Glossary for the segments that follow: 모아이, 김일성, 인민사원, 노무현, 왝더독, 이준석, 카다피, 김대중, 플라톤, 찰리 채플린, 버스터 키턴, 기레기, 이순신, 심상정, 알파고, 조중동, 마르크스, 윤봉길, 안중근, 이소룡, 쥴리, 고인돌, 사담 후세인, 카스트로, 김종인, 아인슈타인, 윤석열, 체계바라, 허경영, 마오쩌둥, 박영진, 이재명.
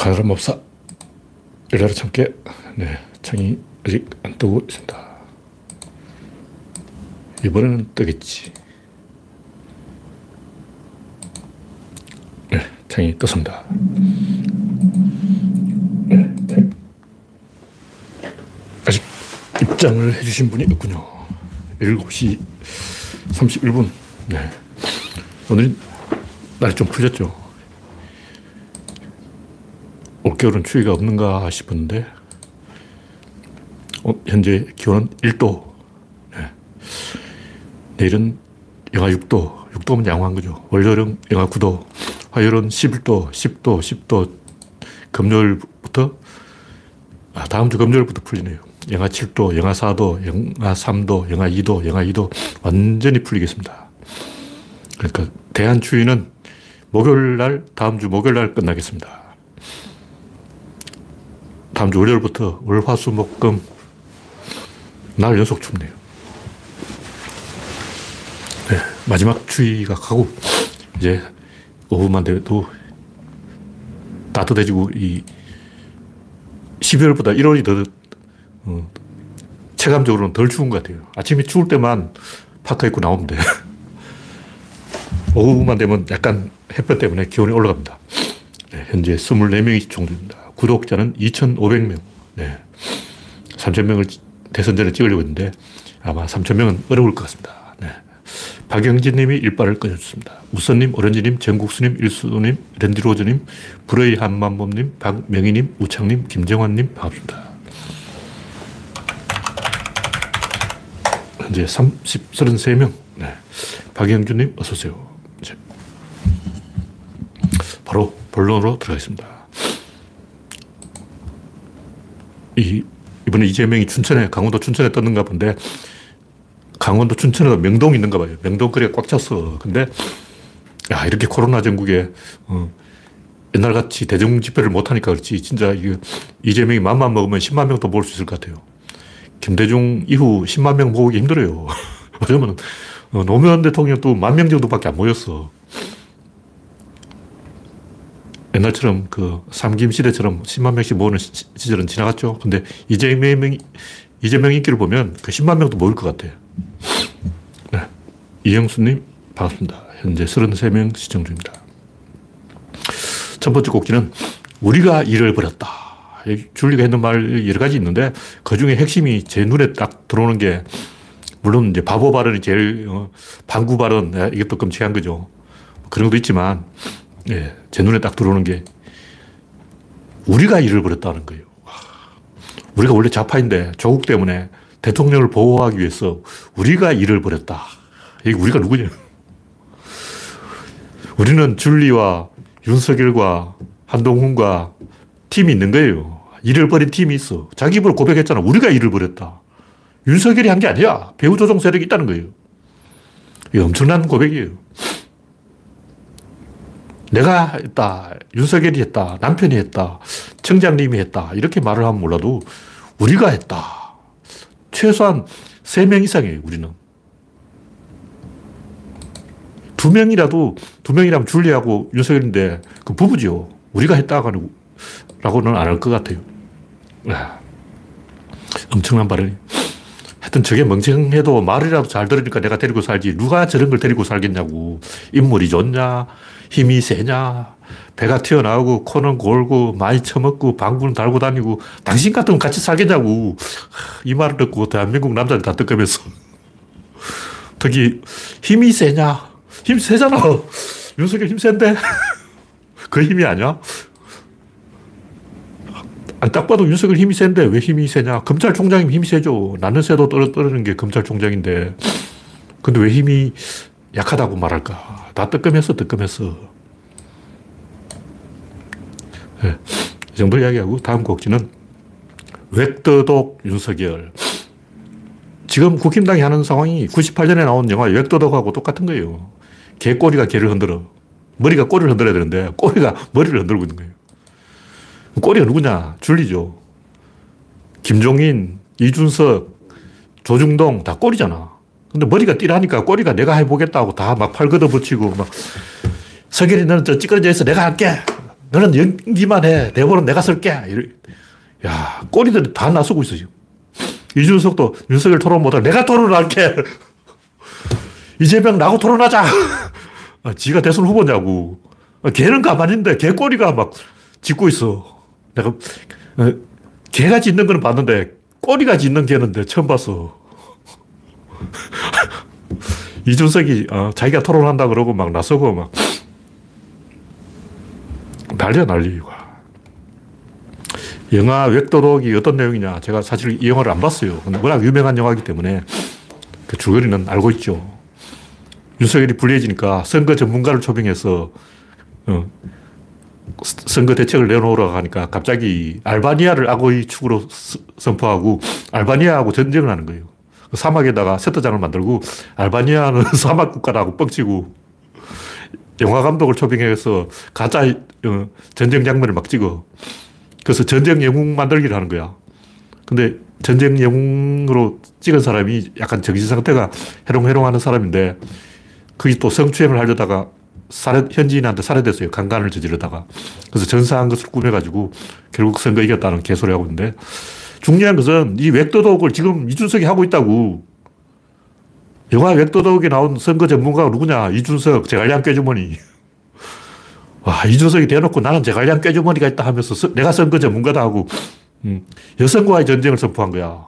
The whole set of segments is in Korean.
가람 없사 열려라 참깨. 네, 창이 아직 안 뜨고 있습니다. 이번에는 뜨겠지. 네, 창이 떴습니다. 네, 네. 아직 입장을 해주신 분이 없군요. 7시 31분. 네. 오늘은 날이 좀 풀렸죠. 올겨울은 추위가 없는가 싶었는데 현재 기온은 1도. 네. 내일은 영하 6도. 6도면 양호한 거죠. 월요일은 영하 9도. 화요일은 11도, 10도, 10도. 금요일부터 다음 주 금요일부터 풀리네요. 영하 7도, 영하 4도, 영하 3도, 영하 2도, 영하 2도 완전히 풀리겠습니다. 그러니까 대한추위는 목요일 날, 다음 주 목요일 날 끝나겠습니다. 다음 주 월요일부터 월, 화, 수, 목, 금 날 연속 춥네요. 네, 마지막 추위가 가고 이제 오후만 돼도 따뜻해지고 이 12월보다 1월이 더 체감적으로는 덜 추운 것 같아요. 아침에 추울 때만 파카 입고 나오면 돼요. 오후만 되면 약간 햇볕 때문에 기온이 올라갑니다. 네, 현재 24명이 종료입니다. 구독자는 2,500명. 네, 3,000명을 대선전에 찍으려고 했는데 아마 3,000명은 어려울 것 같습니다. 네, 박영진 님이 일발을 꺼내줬습니다. 우선님, 오렌지님, 정국수님, 일수님, 랜디로저님, 불의 한만범님, 박명희님, 우창님, 김정환님 반갑습니다. 현재 33명. 네, 박영준님 어서오세요. 바로 본론으로 들어가겠습니다. 이번에 이재명이 춘천에, 강원도 춘천에 떴는가 본데, 강원도 춘천에도 명동이 있는가 봐요. 명동거리가 꽉 찼어. 근데, 야, 이렇게 코로나 전국에, 옛날같이 대중집회를 못하니까 그렇지. 진짜 이재명이 맘만 먹으면 10만 명도 모을 수 있을 것 같아요. 김대중 이후 10만 명 모으기 힘들어요. 왜냐면, 노무현 대통령도 10,000명 정도밖에 안 모였어. 옛날처럼 그 삼김 시대처럼 10만 명씩 모으는 시절은 지나갔죠. 근데 이재명 인기를 보면 그 10만 명도 모일 것 같아요. 네. 이영수님 반갑습니다. 현재 33명 시청 중입니다. 첫 번째 꼭지는 우리가 일을 벌였다. 줄리가 했는 말 여러 가지 있는데 그 중에 핵심이 제 눈에 딱 들어오는 게 물론 이제 바보 발언이 제일 방구 발언 이것도 끔찍한 거죠. 그런 것도 있지만 예, 제 눈에 딱 들어오는 게 우리가 일을 벌였다는 거예요. 와, 우리가 원래 좌파인데 조국 때문에 대통령을 보호하기 위해서 우리가 일을 벌였다. 이게 우리가 누구냐? 우리는 쥴리와 윤석열과 한동훈과 팀이 있는 거예요. 일을 벌인 팀이 있어. 자기 입으로 고백했잖아. 우리가 일을 벌였다. 윤석열이 한 게 아니야. 배후 조종 세력이 있다는 거예요. 이게 엄청난 고백이에요. 내가 했다, 윤석열이 했다, 남편이 했다, 청장님이 했다 이렇게 말을 하면 몰라도 우리가 했다. 최소한 3명 이상이에요. 우리는 2명이라면 줄리하고 윤석열인데 그 부부죠. 우리가 했다라고는 안 할 것 같아요. 엄청난 발언이. 하여튼 저게 멍청해도 말이라도 잘 들으니까 내가 데리고 살지 누가 저런 걸 데리고 살겠냐고. 인물이 좋냐, 힘이 세냐, 배가 튀어나오고 코는 골고 많이 처먹고 방구는 달고 다니고 당신 같은 건 같이 살겠냐고. 이 말을 듣고 대한민국 남자들 다 뜨끔했어. 특히 힘이 세냐, 힘 세잖아. 윤석열 힘 센데 그 힘이 아니야? 아니, 딱 봐도 윤석열 힘이 센데 왜 힘이 세냐? 검찰총장이면 힘이 세죠. 나는 세도 떨어지는 게 검찰총장인데. 근데 왜 힘이 약하다고 말할까? 다 뜨끔했어. 네, 이 정도 이야기하고 다음 곡지는 왝더독 윤석열. 지금 국힘당이 하는 상황이 98년에 나온 영화 왝더독하고 똑같은 거예요. 개 꼬리가 개를 흔들어. 머리가 꼬리를 흔들어야 되는데 꼬리가 머리를 흔들고 있는 거예요. 꼬리가 누구냐? 줄리죠. 김종인, 이준석, 조중동 다 꼬리잖아. 근데 머리가 띠라니까 꼬리가 내가 해보겠다고 다 막 팔 걷어붙이고 막 석열이 너는 저 찌그러져 있어. 내가 할게. 너는 연기만 해. 대본은 내가 쓸게. 야, 꼬리들이 다 나서고 있어. 이준석도 윤석열 토론 못하고 내가 토론할게. 이재명 나하고 토론하자. 아, 지가 대선 후보냐고. 아, 걔는 가만히 있는데 걔 꼬리가 막 짖고 있어. 내가 걔가 짖는 건 봤는데 꼬리가 짖는 걔는 내가 처음 봤어. 이준석이 자기가 토론한다 그러고 막 나서고 막 난리야 난리. 영화 왝더독이 어떤 내용이냐. 제가 사실 이 영화를 안 봤어요. 근데 워낙 유명한 영화이기 때문에 그 줄거리는 알고 있죠. 윤석열이 불리해지니까 선거 전문가를 초빙해서 선거 대책을 내놓으라고 하니까 갑자기 알바니아를 악어의 축으로 선포하고 알바니아하고 전쟁을 하는 거예요. 사막에다가 세트장을 만들고 알바니아는 사막 국가라고 뻥치고 영화 감독을 초빙해서 가짜 전쟁 장면을 막 찍어. 그래서 전쟁 영웅 만들기를 하는 거야. 근데 전쟁 영웅으로 찍은 사람이 약간 정신 상태가 해롱해롱하는 사람인데 그게 또 성추행을 하려다가 현지인한테 살해됐어요. 강간을 저지르다가. 그래서 전사한 것을 꾸며가지고 결국 선거 이겼다는 개소리 하고 있는데, 중요한 것은 이 왝더독을 지금 이준석이 하고 있다고. 영화 왝더독에 나온 선거 전문가가 누구냐. 이준석 제갈량 꾀주머니. 와, 이준석이 대놓고 나는 제갈량 꾀주머니가 있다 하면서 내가 선거 전문가다 하고 여성과의 전쟁을 선포한 거야.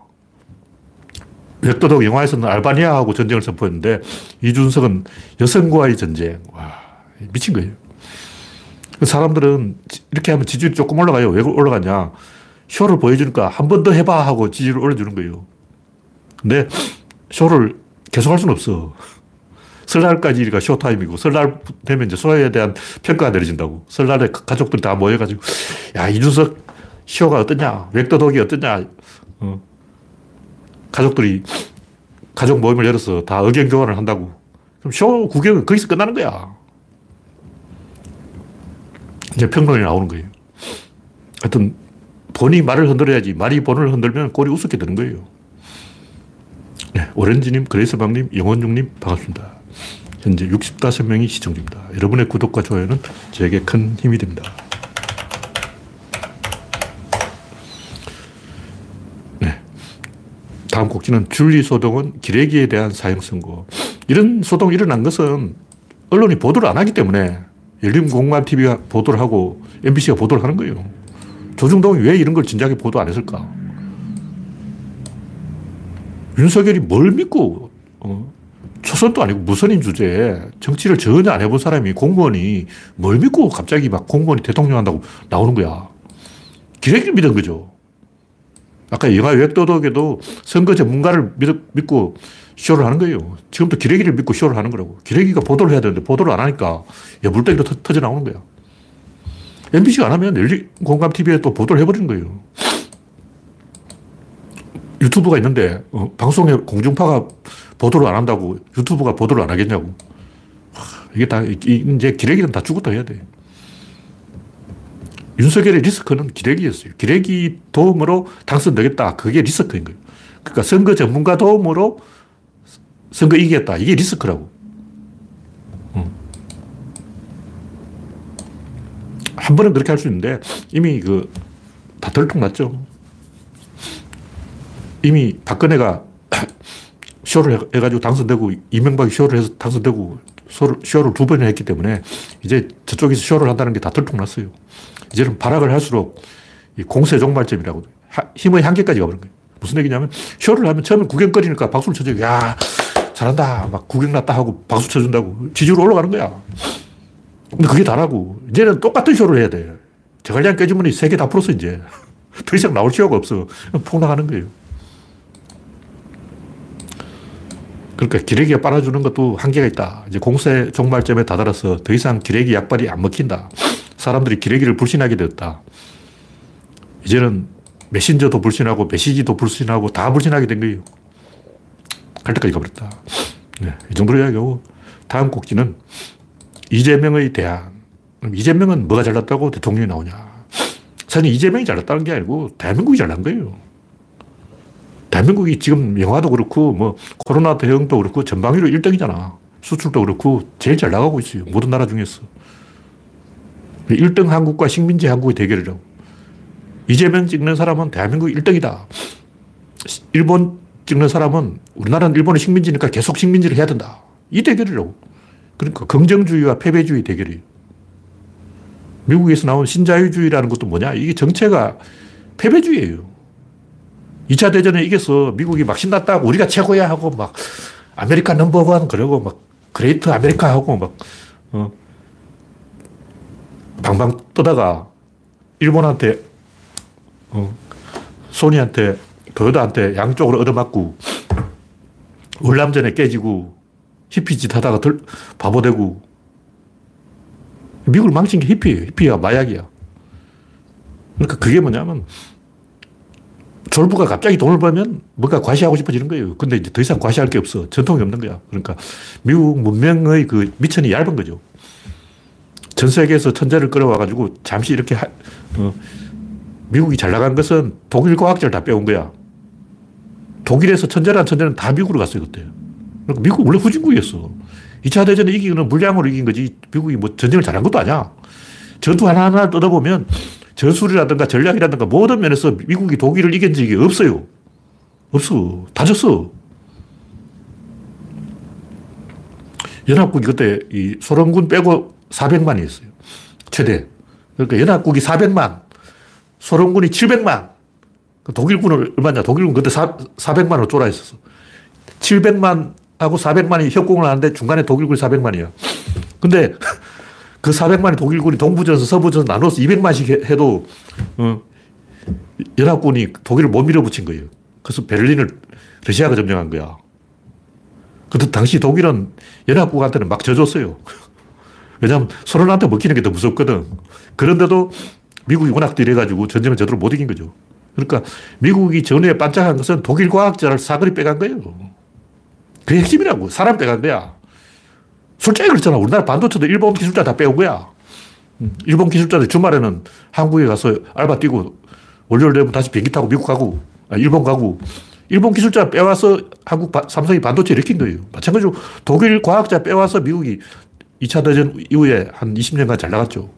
왝더독 영화에서는 알바니아하고 전쟁을 선포했는데 이준석은 여성과의 전쟁. 와, 미친 거예요. 사람들은 이렇게 하면 지지율이 조금 올라가요. 왜 올라가냐. 쇼를 보여주니까 한 번 더 해봐 하고 지지를 올려주는 거예요. 근데 쇼를 계속할 수는 없어. 설날까지가 쇼타임이고 설날 되면 이제 쇼에 대한 평가가 내려진다고. 설날에 가족들이 다 모여가지고 야, 이준석 쇼가 어떠냐, 왝더독이 어떠냐. 가족들이 가족 모임을 열어서 다 의견 교환을 한다고. 그럼 쇼 구경은 거기서 끝나는 거야. 이제 평론이 나오는 거예요. 하여튼 본이 말을 흔들어야지 말이 본을 흔들면 꼴이 우습게 되는 거예요. 네, 오렌지님, 그레이스방님, 영원중님 반갑습니다. 현재 65명이 시청 중입니다. 여러분의 구독과 좋아요는 저에게 큰 힘이 됩니다. 네, 다음 곡지는 쥴리 소동은 기레기에 대한 사형 선고. 이런 소동이 일어난 것은 언론이 보도를 안 하기 때문에 열린공감TV가 보도를 하고 MBC가 보도를 하는 거예요. 조중동이 왜 이런 걸 진작에 보도 안 했을까? 윤석열이 뭘 믿고 초선도 아니고 무선인 주제에 정치를 전혀 안 해본 사람이, 공무원이 뭘 믿고 갑자기 막 공무원이 대통령 한다고 나오는 거야. 기레기를 믿은 거죠. 아까 영화 왝더독에도 선거 전문가를 믿고 쇼를 하는 거예요. 지금도 기레기를 믿고 쇼를 하는 거라고. 기레기가 보도를 해야 되는데 보도를 안 하니까 물때기로 터져 나오는 거야. MBC가 안 하면 열린공감TV에 또 보도를 해버리는 거예요. 유튜브가 있는데 방송에 공중파가 보도를 안 한다고 유튜브가 보도를 안 하겠냐고. 이게 다 이제 기레기는 다 죽었다 해야 돼. 윤석열의 리스크는 기레기였어요. 기레기 도움으로 당선되겠다. 그게 리스크인 거예요. 그러니까 선거 전문가 도움으로 선거 이기겠다. 이게 리스크라고. 한 번은 그렇게 할 수 있는데 이미 다 덜통났죠. 이미 박근혜가 쇼를 해가지고 당선되고 이명박이 쇼를 해서 당선되고 쇼를 두 번이나 했기 때문에 이제 저쪽에서 쇼를 한다는 게 다 덜통났어요. 이제는 발악을 할수록 공세 종말점이라고, 힘의 한계까지 가버린 거예요. 무슨 얘기냐면 쇼를 하면 처음에 구경거리니까 박수를 쳐줘요. 야, 잘한다 막 구경났다 하고 박수 쳐준다고. 지지율 올라가는 거야. 근데 그게 다라고. 이제는 똑같은 쇼를 해야 돼. 제갈량 꾀주머니 3개 다 풀었어. 이제 더 이상 나올 쇼가 없어. 폭락하는 거예요. 그러니까 기레기가 빨아주는 것도 한계가 있다. 이제 공세 종말점에 다다라서 더 이상 기레기 약발이 안 먹힌다. 사람들이 기레기를 불신하게 되었다. 이제는 메신저도 불신하고 메시지도 불신하고 다 불신하게 된 거예요. 갈 때까지 가버렸다. 네, 이 정도로 이야기하고 다음 곡지는 이재명의 대안. 이재명은 뭐가 잘났다고 대통령이 나오냐. 사실 이재명이 잘났다는 게 아니고 대한민국이 잘난 거예요. 대한민국이 지금 영화도 그렇고 뭐 코로나 대응도 그렇고 전방위로 1등이잖아. 수출도 그렇고 제일 잘 나가고 있어요. 모든 나라 중에서. 1등 한국과 식민지 한국의 대결이라고. 이재명 찍는 사람은 대한민국 1등이다. 일본 찍는 사람은 우리나라는 일본의 식민지니까 계속 식민지를 해야 된다. 이 대결이라고. 그러니까 긍정주의와 패배주의 대결이에요. 미국에서 나온 신자유주의라는 것도 뭐냐? 이게 정체가 패배주의예요. 2차 대전에 이겨서 미국이 막 신났다 하고 우리가 최고야 하고 막 아메리카 넘버원 그러고 막 그레이트 아메리카 하고 막 방방 떠다가 일본한테 소니한테 도요다한테 양쪽으로 얻어맞고 월남전에 깨지고 히피짓 하다가 바보되고 미국을 망친 게 히피예요. 히피야 마약이야. 그러니까 그게 뭐냐면 졸부가 갑자기 돈을 벌면 뭔가 과시하고 싶어지는 거예요. 근데 이제 더 이상 과시할 게 없어. 전통이 없는 거야. 그러니까 미국 문명의 그 미천이 얇은 거죠. 전 세계에서 천재를 끌어와가지고 잠시 이렇게 미국이 잘 나간 것은 독일 과학자를 다 빼온 거야. 독일에서 천재란 천재는 다 미국으로 갔어요, 그때. 그러니까 미국 원래 후진국이었어. 2차 대전에 이긴 거는 물량으로 이긴 거지 미국이 뭐 전쟁을 잘한 것도 아니야. 전투 하나하나 뜯어보면 전술이라든가 전략이라든가 모든 면에서 미국이 독일을 이긴 적이 없어요. 없어. 다 졌어. 연합국이 그때 이 소련군 빼고 400만이었어요. 최대. 그러니까 연합국이 400만, 소련군이 700만. 독일군을 얼마냐? 독일군 그때 400만으로 쫄아 있었어. 700만하고 400만이 협공을 하는데 중간에 독일군이 400만이야. 근데 그 400만의 독일군이 동부전선, 서부전선 나눠서 200만씩 해도 연합군이 독일을 못 밀어붙인 거예요. 그래서 베를린을 러시아가 점령한 거야. 그때 당시 독일은 연합국한테는 막 져줬어요. 왜냐하면 소련한테 먹히는 게 더 무섭거든. 그런데도 미국이 워낙 뒤래가지고 전쟁을 제대로 못 이긴 거죠. 그러니까 미국이 전후에 반짝한 것은 독일 과학자를 사거리 빼간 거예요. 그게 핵심이라고. 사람 빼간 거야. 솔직히 그렇잖아. 우리나라 반도체도 일본 기술자 다 빼온 거야. 일본 기술자들 주말에는 한국에 가서 알바 뛰고 월요일 되면 다시 비행기 타고 미국 가고 일본 가고 일본 기술자 빼와서 한국 삼성이 반도체 일으킨 거예요. 마찬가지로 독일 과학자 빼와서 미국이 2차 대전 이후에 한 20년간 잘 나갔죠.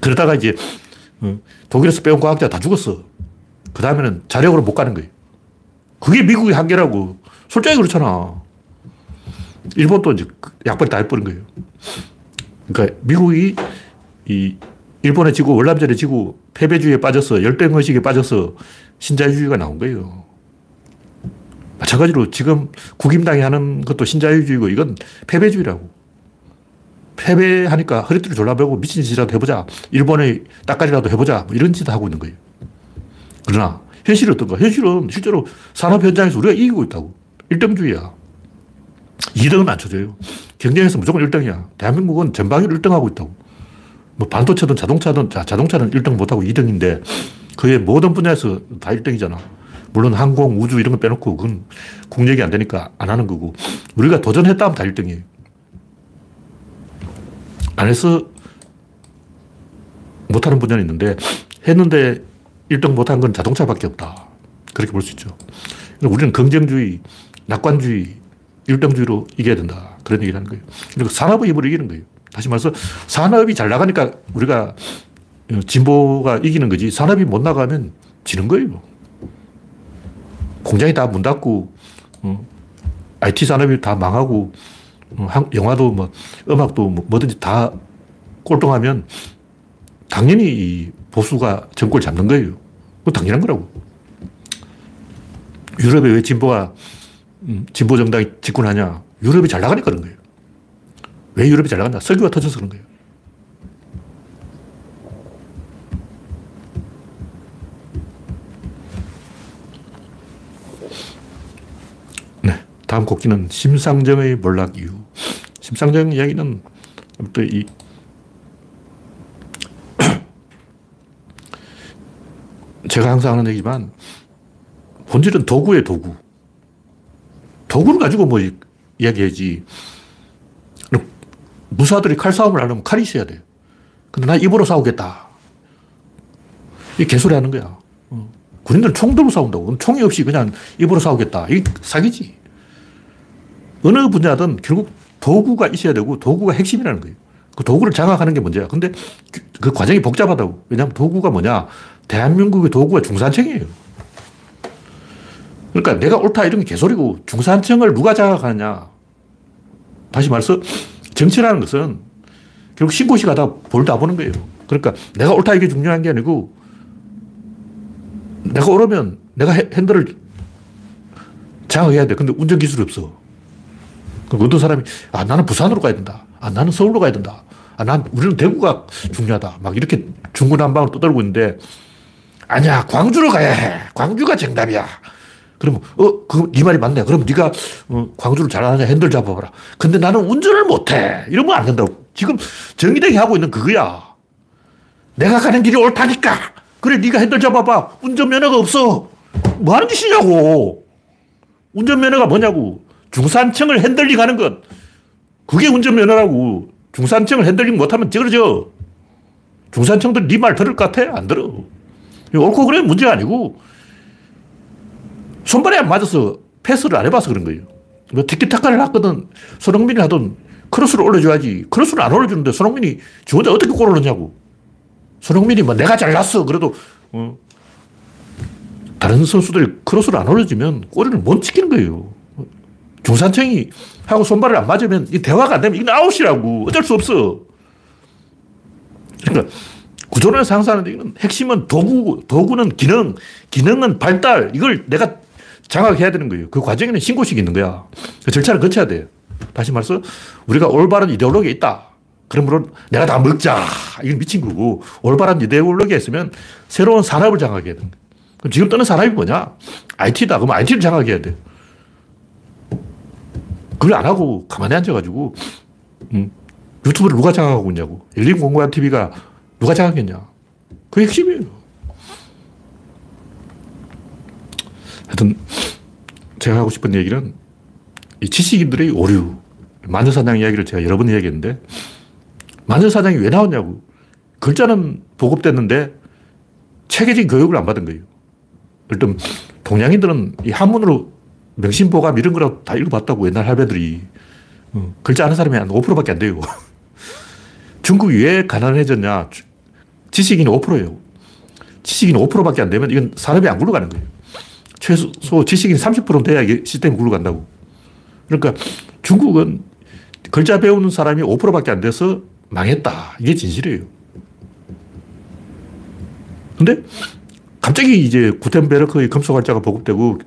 그러다가 이제 독일에서 빼온 과학자 다 죽었어. 그 다음에는 자력으로 못 가는 거예요. 그게 미국의 한계라고. 솔직히 그렇잖아. 일본도 이제 약발이 다 해버린 거예요. 그러니까 미국이 일본에 지고 월남전에 지고 패배주의에 빠져서 열등의식에 빠져서 신자유주의가 나온 거예요. 마찬가지로 지금 국임당이 하는 것도 신자유주의고 이건 패배주의라고. 패배하니까 허리띠를 졸라매고 미친 짓이라도 해보자. 일본의 따까리라도 해보자. 뭐 이런 짓을 하고 있는 거예요. 그러나 현실은 어떤가? 현실은 실제로 산업 현장에서 우리가 이기고 있다고. 1등주의야. 2등은 안 쳐줘요. 경쟁에서 무조건 1등이야. 대한민국은 전방위로 1등하고 있다고. 뭐 반도체든 자동차든, 자동차는 1등 못하고 2등인데 그의 모든 분야에서 다 1등이잖아. 물론 항공, 우주 이런 거 빼놓고 그건 국력이 안 되니까 안 하는 거고. 우리가 도전했다 하면 다 1등이에요. 안 해서 못하는 분야는 있는데 했는데 1등 못한 건 자동차밖에 없다. 그렇게 볼 수 있죠. 우리는 긍정주의, 낙관주의, 1등주의로 이겨야 된다. 그런 얘기를 하는 거예요. 그리고 산업의 힘으로 이기는 거예요. 다시 말해서 산업이 잘 나가니까 우리가 진보가 이기는 거지 산업이 못 나가면 지는 거예요. 공장이 다 문 닫고 IT 산업이 다 망하고 영화도 뭐 음악도 뭐든지 다 꼴통하면 당연히 이 보수가 정권을 잡는 거예요. 그건 당연한 거라고. 유럽에 왜 진보 정당이 집권하냐. 유럽이 잘 나가니까 그런 거예요. 왜 유럽이 잘 나간다? 석유가 터져서 그런 거예요. 네, 다음 곡기는 심상정의 몰락 이유. 심상정 이야기는 또 이 제가 항상 하는 얘기지만 본질은 도구예요, 도구. 도구를 가지고 뭐 이야기해야지. 무사들이 칼싸움을 하려면 칼이 있어야 돼요. 근데 나 입으로 싸우겠다. 이게 개소리 하는 거야. 군인들은 총 들고 싸운다고. 총이 없이 그냥 입으로 싸우겠다. 이게 사기지. 어느 분야든 결국 도구가 있어야 되고 도구가 핵심이라는 거예요. 그 도구를 장악하는 게 문제야. 근데 그 과정이 복잡하다고. 왜냐하면 도구가 뭐냐. 대한민국의 도구가 중산층이에요. 그러니까 내가 옳다 이런 게 개소리고 중산층을 누가 장악하느냐. 다시 말해서 정치라는 것은 결국 신고식 하다가 볼 다 보는 거예요. 그러니까 내가 옳다 이게 중요한 게 아니고 내가 오르면 내가 핸들을 장악해야 돼. 근데 운전 기술이 없어. 그럼 어떤 사람이 아 나는 부산으로 가야 된다. 아 나는 서울로 가야 된다. 아 난 우리는 대구가 중요하다. 막 이렇게 중구난방으로 떠들고 있는데 아니야 광주로 가야 해. 광주가 정답이야. 그러면 그 네 말이 맞네. 그럼 네가 광주를 잘하냐 핸들 잡아봐라. 근데 나는 운전을 못해. 이러면 안 된다고. 지금 정의당이 하고 있는 그거야. 내가 가는 길이 옳다니까. 그래 네가 핸들 잡아봐. 운전면허가 없어. 뭐 하는 짓이냐고. 운전면허가 뭐냐고. 중산층을 핸들링 하는 것. 그게 운전면허라고. 중산층을 핸들링 못하면 찌그러져. 중산층들 네 말 들을 것 같아? 안 들어. 옳고 그러면 문제가 아니고 손발이 안 맞아서 패스를 안 해봐서 그런 거예요. 티키타카를 하거든 손흥민이 하든 크로스를 올려줘야지. 크로스를 안 올려주는데 손흥민이 저 혼자 어떻게 골을 넣냐고. 손흥민이 뭐 내가 잘났어. 그래도 다른 선수들이 크로스를 안 올려주면 골을 못 지키는 거예요. 중산층이 하고 손발을 안 맞으면 이 대화가 안 되면 이건 아웃이라고. 어쩔 수 없어. 그러니까 구조론에서 항상 하는데 이건 핵심은 도구, 도구는 기능, 기능은 발달. 이걸 내가 장악해야 되는 거예요. 그 과정에는 신고식이 있는 거야. 그 절차를 거쳐야 돼요. 다시 말해서 우리가 올바른 이데올로기에 있다. 그러므로 내가 다 먹자. 이건 미친 거고 올바른 이데올로기에 있으면 새로운 산업을 장악해야 되는 거예요. 그럼 지금 뜨는 산업이 뭐냐? IT다. 그럼 IT를 장악해야 돼요. 그걸 안 하고 가만히 앉아가지고 유튜브를 누가 장악하고 있냐고. 열린공감 TV가 누가 장악했냐. 그게 핵심이에요. 하여튼 제가 하고 싶은 얘기는 이 지식인들의 오류. 만전사장 이야기를 제가 여러 번 이야기했는데 만전사장이 왜 나왔냐고. 글자는 보급됐는데 체계적인 교육을 안 받은 거예요. 일단 동양인들은 이 한문으로 명심보감 이런 거라고 다 읽어봤다고. 옛날 할배들이 글자 아는 사람이 한 5%밖에 안 돼요. 중국이 왜 가난해졌냐. 지식인이 5%예요. 지식인이 5%밖에 안 되면 이건 산업이 안 굴러가는 거예요. 최소 지식인이 30% 돼야 이게 시스템이 굴러간다고. 그러니까 중국은 글자 배우는 사람이 5%밖에 안 돼서 망했다. 이게 진실이에요. 근데 갑자기 이제 구텐베르크의 금속활자가 보급되고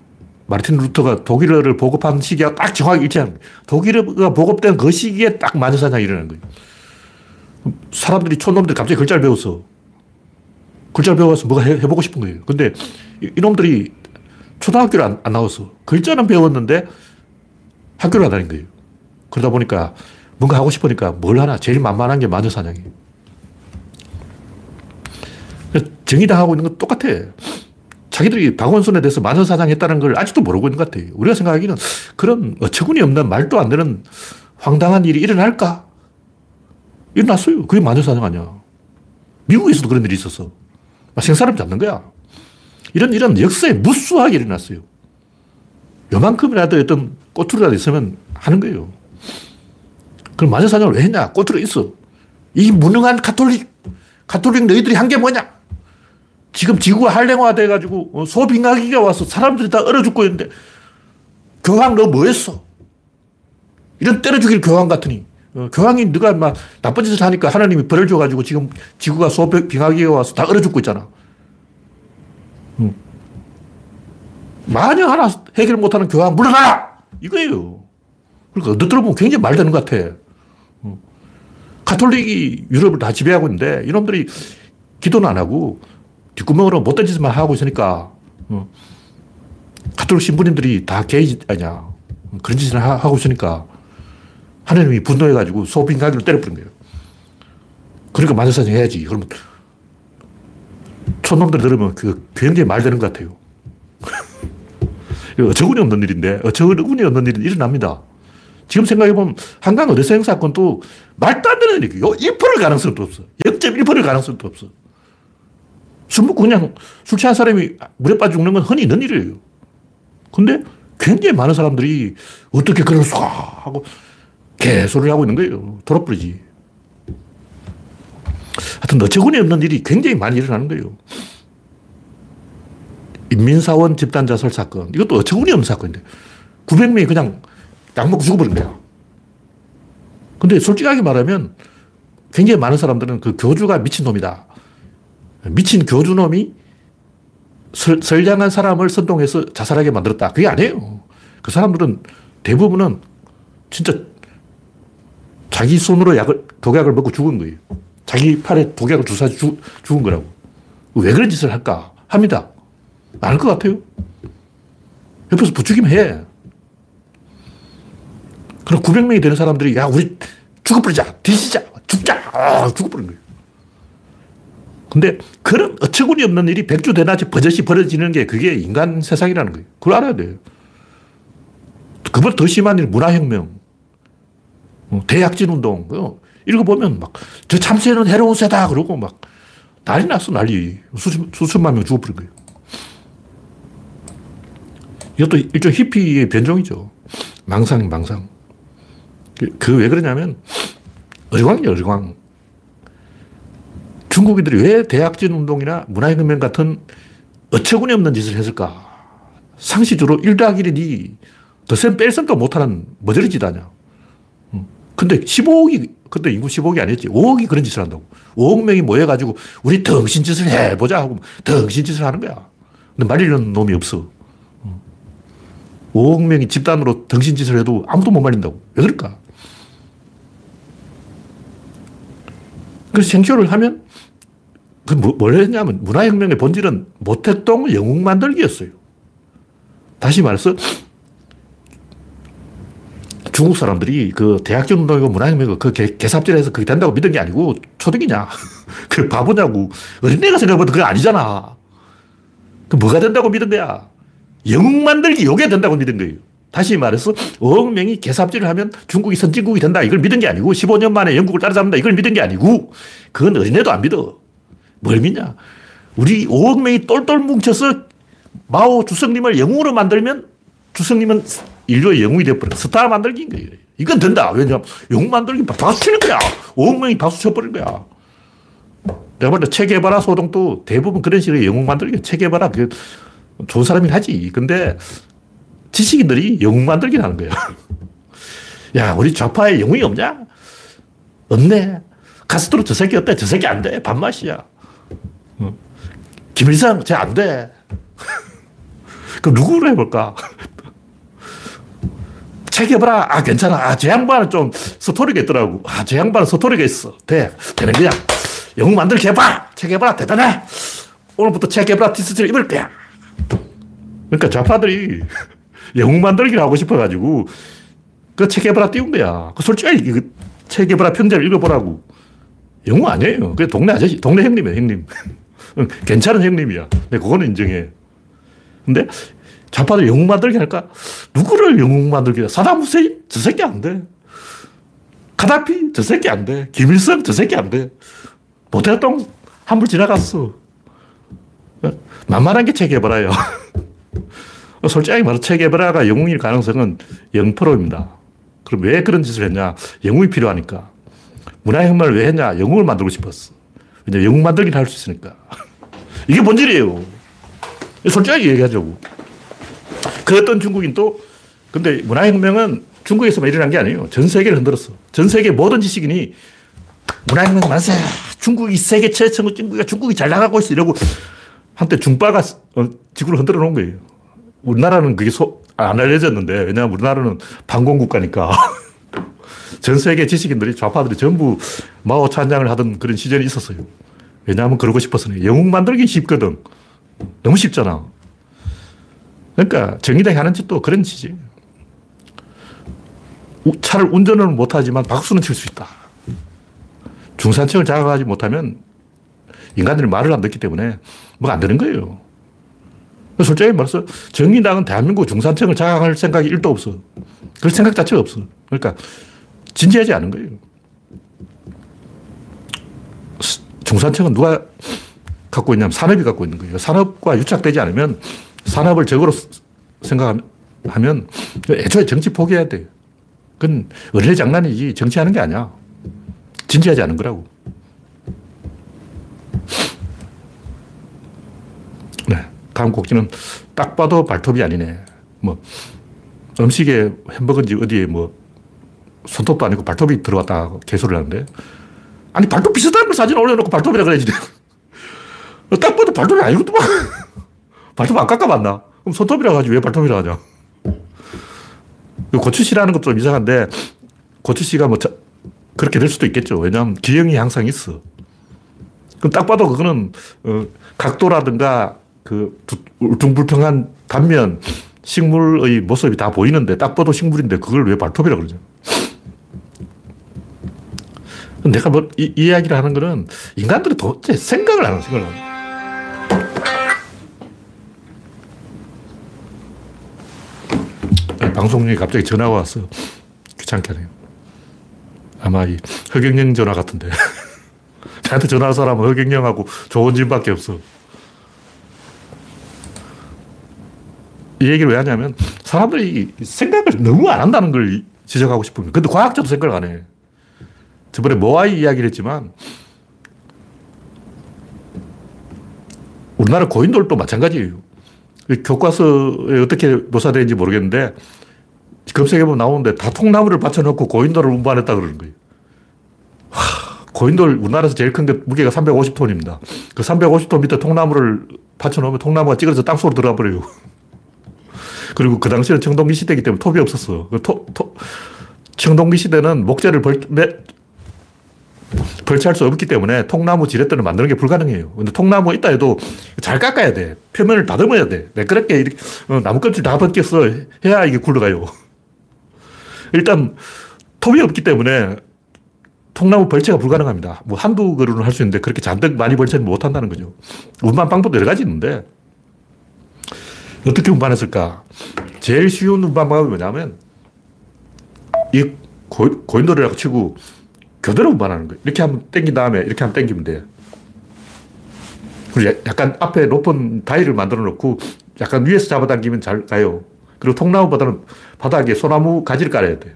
마르틴 루터가 독일어를 보급한 시기가 딱 정확히 일치하는 거예요. 독일어가 보급된 그 시기에 딱 만전사장이 일어나는 거예요. 사람들이 촌놈들이 갑자기 글자를 배웠어. 글자를 배워서 뭐가 해보고 싶은 거예요. 근데 이놈들이 초등학교를 안 나왔어. 글자는 배웠는데 학교를 안 다닌 거예요. 그러다 보니까 뭔가 하고 싶으니까 뭘 하나. 제일 만만한 게 만전사장이에요. 정의당하고 있는 건 똑같아. 자기들이 박원순에 대해서 만전사장 했다는 걸 아직도 모르고 있는 것 같아요. 우리가 생각하기에는 그런 어처구니 없는 말도 안 되는 황당한 일이 일어날까? 일어났어요. 그게 만전사장 아니야. 미국에서도 그런 일이 있었어. 막 생사람 잡는 거야. 이런 일은 역사에 무수하게 일어났어요. 요만큼이라도 어떤 꼬투리라도 있으면 하는 거예요. 그럼 만전사장을 왜 했냐? 꼬투리 있어. 이 무능한 가톨릭 너희들이 한 게 뭐냐? 지금 지구가 한랭화 돼가지고 소빙하기가 와서 사람들이 다 얼어 죽고 있는데 교황 너 뭐 했어? 이런 때려 죽일 교황 같으니. 교황이 누가 막 나쁜 짓을 하니까 하나님이 벌을 줘가지고 지금 지구가 소빙하기에 와서 다 얼어 죽고 있잖아. 마냥 하나 해결 못하는 교황 물러나라! 이거예요. 그러니까 너 들어보면 굉장히 말 되는 것 같아. 가톨릭이 유럽을 다 지배하고 있는데 이놈들이 기도는 안 하고 뒷구멍으로 못된 짓만 하고 있으니까 가톨릭 신부님들이 다 게이 아니야. 그런 짓을 하고 있으니까 하나님이 분노해가지고 소빙하기로 때려버린 거예요. 그러니까 만전사장 해야지. 그러면 촌놈들 들으면 그 굉장히 말 되는 것 같아요. 어처구니 없는 일인데 어처구니 없는 일이 일어납니다. 지금 생각해보면 한강 어대서 행사건도 말도 안 되는 일이에요. 1%를 가능성도 없어. 0.1%를 가능성도 없어. 술 먹고 그냥 술 취한 사람이 물에 빠져 죽는 건 흔히 있는 일이에요. 근데 굉장히 많은 사람들이 어떻게 그럴 수가 하고 개소리를 하고 있는 거예요. 돌아버리지. 하여튼 어처구니없는 일이 굉장히 많이 일어나는 거예요. 인민사원 집단자살 사건, 이것도 어처구니없는 사건인데 900명이 그냥 약 먹고 죽어버린 거야. 근데 솔직하게 말하면 굉장히 많은 사람들은 그 교주가 미친놈이다. 미친 교주놈이 선량한 사람을 선동해서 자살하게 만들었다. 그게 아니에요. 그 사람들은 대부분은 진짜 자기 손으로 독약을 먹고 죽은 거예요. 자기 팔에 독약을 주사해 죽은 거라고. 왜 그런 짓을 할까? 합니다. 안 할 것 같아요. 옆에서 부추기면 해. 그럼 900명이 되는 사람들이 야 우리 죽어버리자. 뒤지자. 죽자. 죽어버린 거예요. 근데 그런 어처구니없는 일이 백주대낮에 버젓이 벌어지는 게 그게 인간 세상이라는 거예요. 그걸 알아야 돼요. 그보다 더 심한 일은 문화혁명, 대약진운동. 읽어보면 막 저 참새는 해로운 새다 그러고 막 난리 났어 난리. 수천만 명 죽어버린 거예요. 이것도 일종의 히피의 변종이죠. 망상. 그 왜 그러냐면 어리광이에요. 어리광. 중국인들이 왜 대약진운동이나 문화혁명 같은 어처구니없는 짓을 했을까. 상시적으로 1-1이니 더센 뺄 생각 못하는 머저리 짓 아니야. 근데 15억이 그때 인구 15억이 아니었지. 5억이 그런 짓을 한다고. 5억 명이 모여가지고 우리 덩신짓을 해보자 하고 덩신짓을 하는 거야. 근데 말리는 놈이 없어. 5억 명이 집단으로 덩신짓을 해도 아무도 못 말린다고. 왜 그럴까? 그래서 생쇼를 하면 뭘 했냐면 문화혁명의 본질은 모태똥 영웅 만들기였어요. 다시 말해서 중국 사람들이 그 대학진운동이고 문화혁명이고 그 개삽질해서 그게 된다고 믿은 게 아니고 초등이냐. 그 바보냐고. 어린애가 생각해봐도 그거 아니잖아. 그 뭐가 된다고 믿은 거야. 영웅 만들기 요게 된다고 믿은 거예요. 다시 말해서 5억 명이 개삽질을 하면 중국이 선진국이 된다 이걸 믿은 게 아니고 15년 만에 영국을 따라잡는다 이걸 믿은 게 아니고 그건 어린애도 안 믿어. 뭘 믿냐. 우리 5억 명이 똘똘 뭉쳐서 마오 주석님을 영웅으로 만들면 주석님은 인류의 영웅이 되어버려. 스타 만들기인 거예요. 이건 된다. 왜냐하면 영웅 만들기 박수 치는 거야. 5억 명이 박수 쳐버린 거야. 내가 봤을 때 체계바라 소동도 대부분 그런 식의 영웅 만들기. 체계바라 그게 좋은 사람이 하지. 근데 지식인들이 영웅 만들기 하는 거예요. 야, 우리 좌파에 영웅이 없냐? 없네. 카스트로 저 새끼 어때? 저 새끼 안 돼. 밥맛이야. 김일성 쟤 안 돼. 그럼 누구로 해볼까? 체계바라. 아, 괜찮아. 아, 저 양반은 좀 스토리가 있더라고. 아, 저 양반은 스토리가 있어. 돼. 되는 거야. 영웅 만들기 해봐. 체계바라 대단해. 오늘부터 체계바라 티셔츠를 입을 거야. 그러니까 좌파들이 영웅 만들기를 하고 싶어가지고 그 체계바라 띄운 거야. 그 솔직히 체계바라 편지를 읽어보라고. 영웅 아니에요. 그 동네 아저씨, 동네 형님이야, 형님. 괜찮은 형님이야. 내가 그거는 인정해. 근데 좌파들 영웅 만들기 할까? 누구를 영웅 만들기? 사담 후세인? 저 새끼 안 돼. 카다피? 저 새끼 안 돼. 김일성? 저 새끼 안 돼. 모태똥 한불 지나갔어. 만만한 게 체계바라예요. 솔직히 말해서 체계바라가 영웅일 가능성은 0%입니다. 그럼 왜 그런 짓을 했냐? 영웅이 필요하니까. 문화혁명을 왜 했냐? 영웅을 만들고 싶었어. 왜냐면 영웅 만들기를 할 수 있으니까. 이게 본질이에요. 솔직하게 얘기하자고. 그랬던 중국인 또, 근데 문화혁명은 중국에서만 일어난 게 아니에요. 전 세계를 흔들었어. 전 세계 모든 지식인이 문화혁명 만세! 중국이 세계 최첨국 중국이 잘 나가고 있어! 이러고 한때 중빠가 지구를 흔들어 놓은 거예요. 우리나라는 그게 안 알려졌는데, 왜냐하면 우리나라는 반공국가니까. 전 세계 지식인들이 좌파들이 전부 마오 찬양을 하던 그런 시절이 있었어요. 왜냐하면 그러고 싶었으니. 영웅 만들기 쉽거든. 너무 쉽잖아. 그러니까 정의당이 하는 짓도 그런 짓이지. 차를 운전은 못하지만 박수는 칠 수 있다. 중산층을 장악하지 못하면 인간들이 말을 안 듣기 때문에 뭐가 안 되는 거예요. 솔직히 말해서 정의당은 대한민국 중산층을 장악할 생각이 1도 없어. 그럴 생각 자체가 없어. 그러니까 진지하지 않은 거예요. 중산층은 누가 갖고 있냐면 산업이 갖고 있는 거예요. 산업과 유착되지 않으면 산업을 적으로 생각하면 애초에 정치 포기해야 돼요. 그건 어린애 장난이지 정치하는 게 아니야. 진지하지 않은 거라고. 네. 다음 곡지는 딱 봐도 발톱이 아니네. 뭐 음식에 햄버거인지 어디에 뭐 손톱도 아니고 발톱이 들어왔다고 개소를 하는데, 아니 발톱 비슷한 걸 사진 올려놓고 발톱이라 그래야지. 딱 봐도 발톱이 아니거든요. 발톱 안 깎아봤나? 그럼 손톱이라고 하지 왜 발톱이라 하냐. 고추씨라는 것도 좀 이상한데, 고추씨가 뭐 그렇게 될 수도 있겠죠. 왜냐하면 기형이 항상 있어. 그럼 딱 봐도 그거는 각도라든가 그 울퉁불퉁한 단면, 식물의 모습이 다 보이는데, 딱 봐도 식물인데 그걸 왜 발톱이라고 그러죠. 내가 뭐 이 이야기를 하는 거는 인간들이 도대체 생각을 안 하는 거예요. 방송 중에 갑자기 전화가 왔어요. 귀찮게 하네요. 아마 이 허경영 전화 같은데. 나한테 전화한 사람은 허경영하고 조원진밖에 없어. 이 얘기를 왜 하냐면 사람들이 생각을 너무 안 한다는 걸 지적하고 싶습니다. 근데 과학자도 생각을 안 해. 저번에 모아이 이야기를 했지만 우리나라 고인돌도 마찬가지예요. 교과서에 어떻게 묘사되는지 모르겠는데 검색해보면 나오는데 다 통나무를 받쳐놓고 고인돌을 운반했다 그러는 거예요. 하, 고인돌 우리나라에서 제일 큰 게 무게가 350톤입니다. 그 350톤 밑에 통나무를 받쳐놓으면 통나무가 찌그러져 땅속으로 들어가 버려요. 그리고 그 당시에는 청동기 시대이기 때문에 톱이 없었어. 청동기 시대는 목재를 벌채할 수 없기 때문에 통나무 지렛대를 만드는 게 불가능해요. 근데 통나무가 있다 해도 잘 깎아야 돼. 표면을 다듬어야 돼. 매끄럽게 이렇게 나무 껍질 다 벗겼어. 해야 이게 굴러가요. 일단 톱이 없기 때문에 통나무 벌채가 불가능합니다. 뭐 한두 그루는 할 수 있는데 그렇게 잔뜩 많이 벌채는 못한다는 거죠. 운반 방법도 여러 가지 있는데 어떻게 운반했을까? 제일 쉬운 운반 방법이 뭐냐면 이 고인돌이라고 치고 교대로 운반하는 거예요. 이렇게 하면 당긴 다음에 이렇게 하면 당기면 돼요. 그리고 약간 앞에 높은 다이를 만들어 놓고 약간 위에서 잡아당기면 잘 가요. 그리고 통나무보다는 바닥에 소나무 가지를 깔아야 돼요.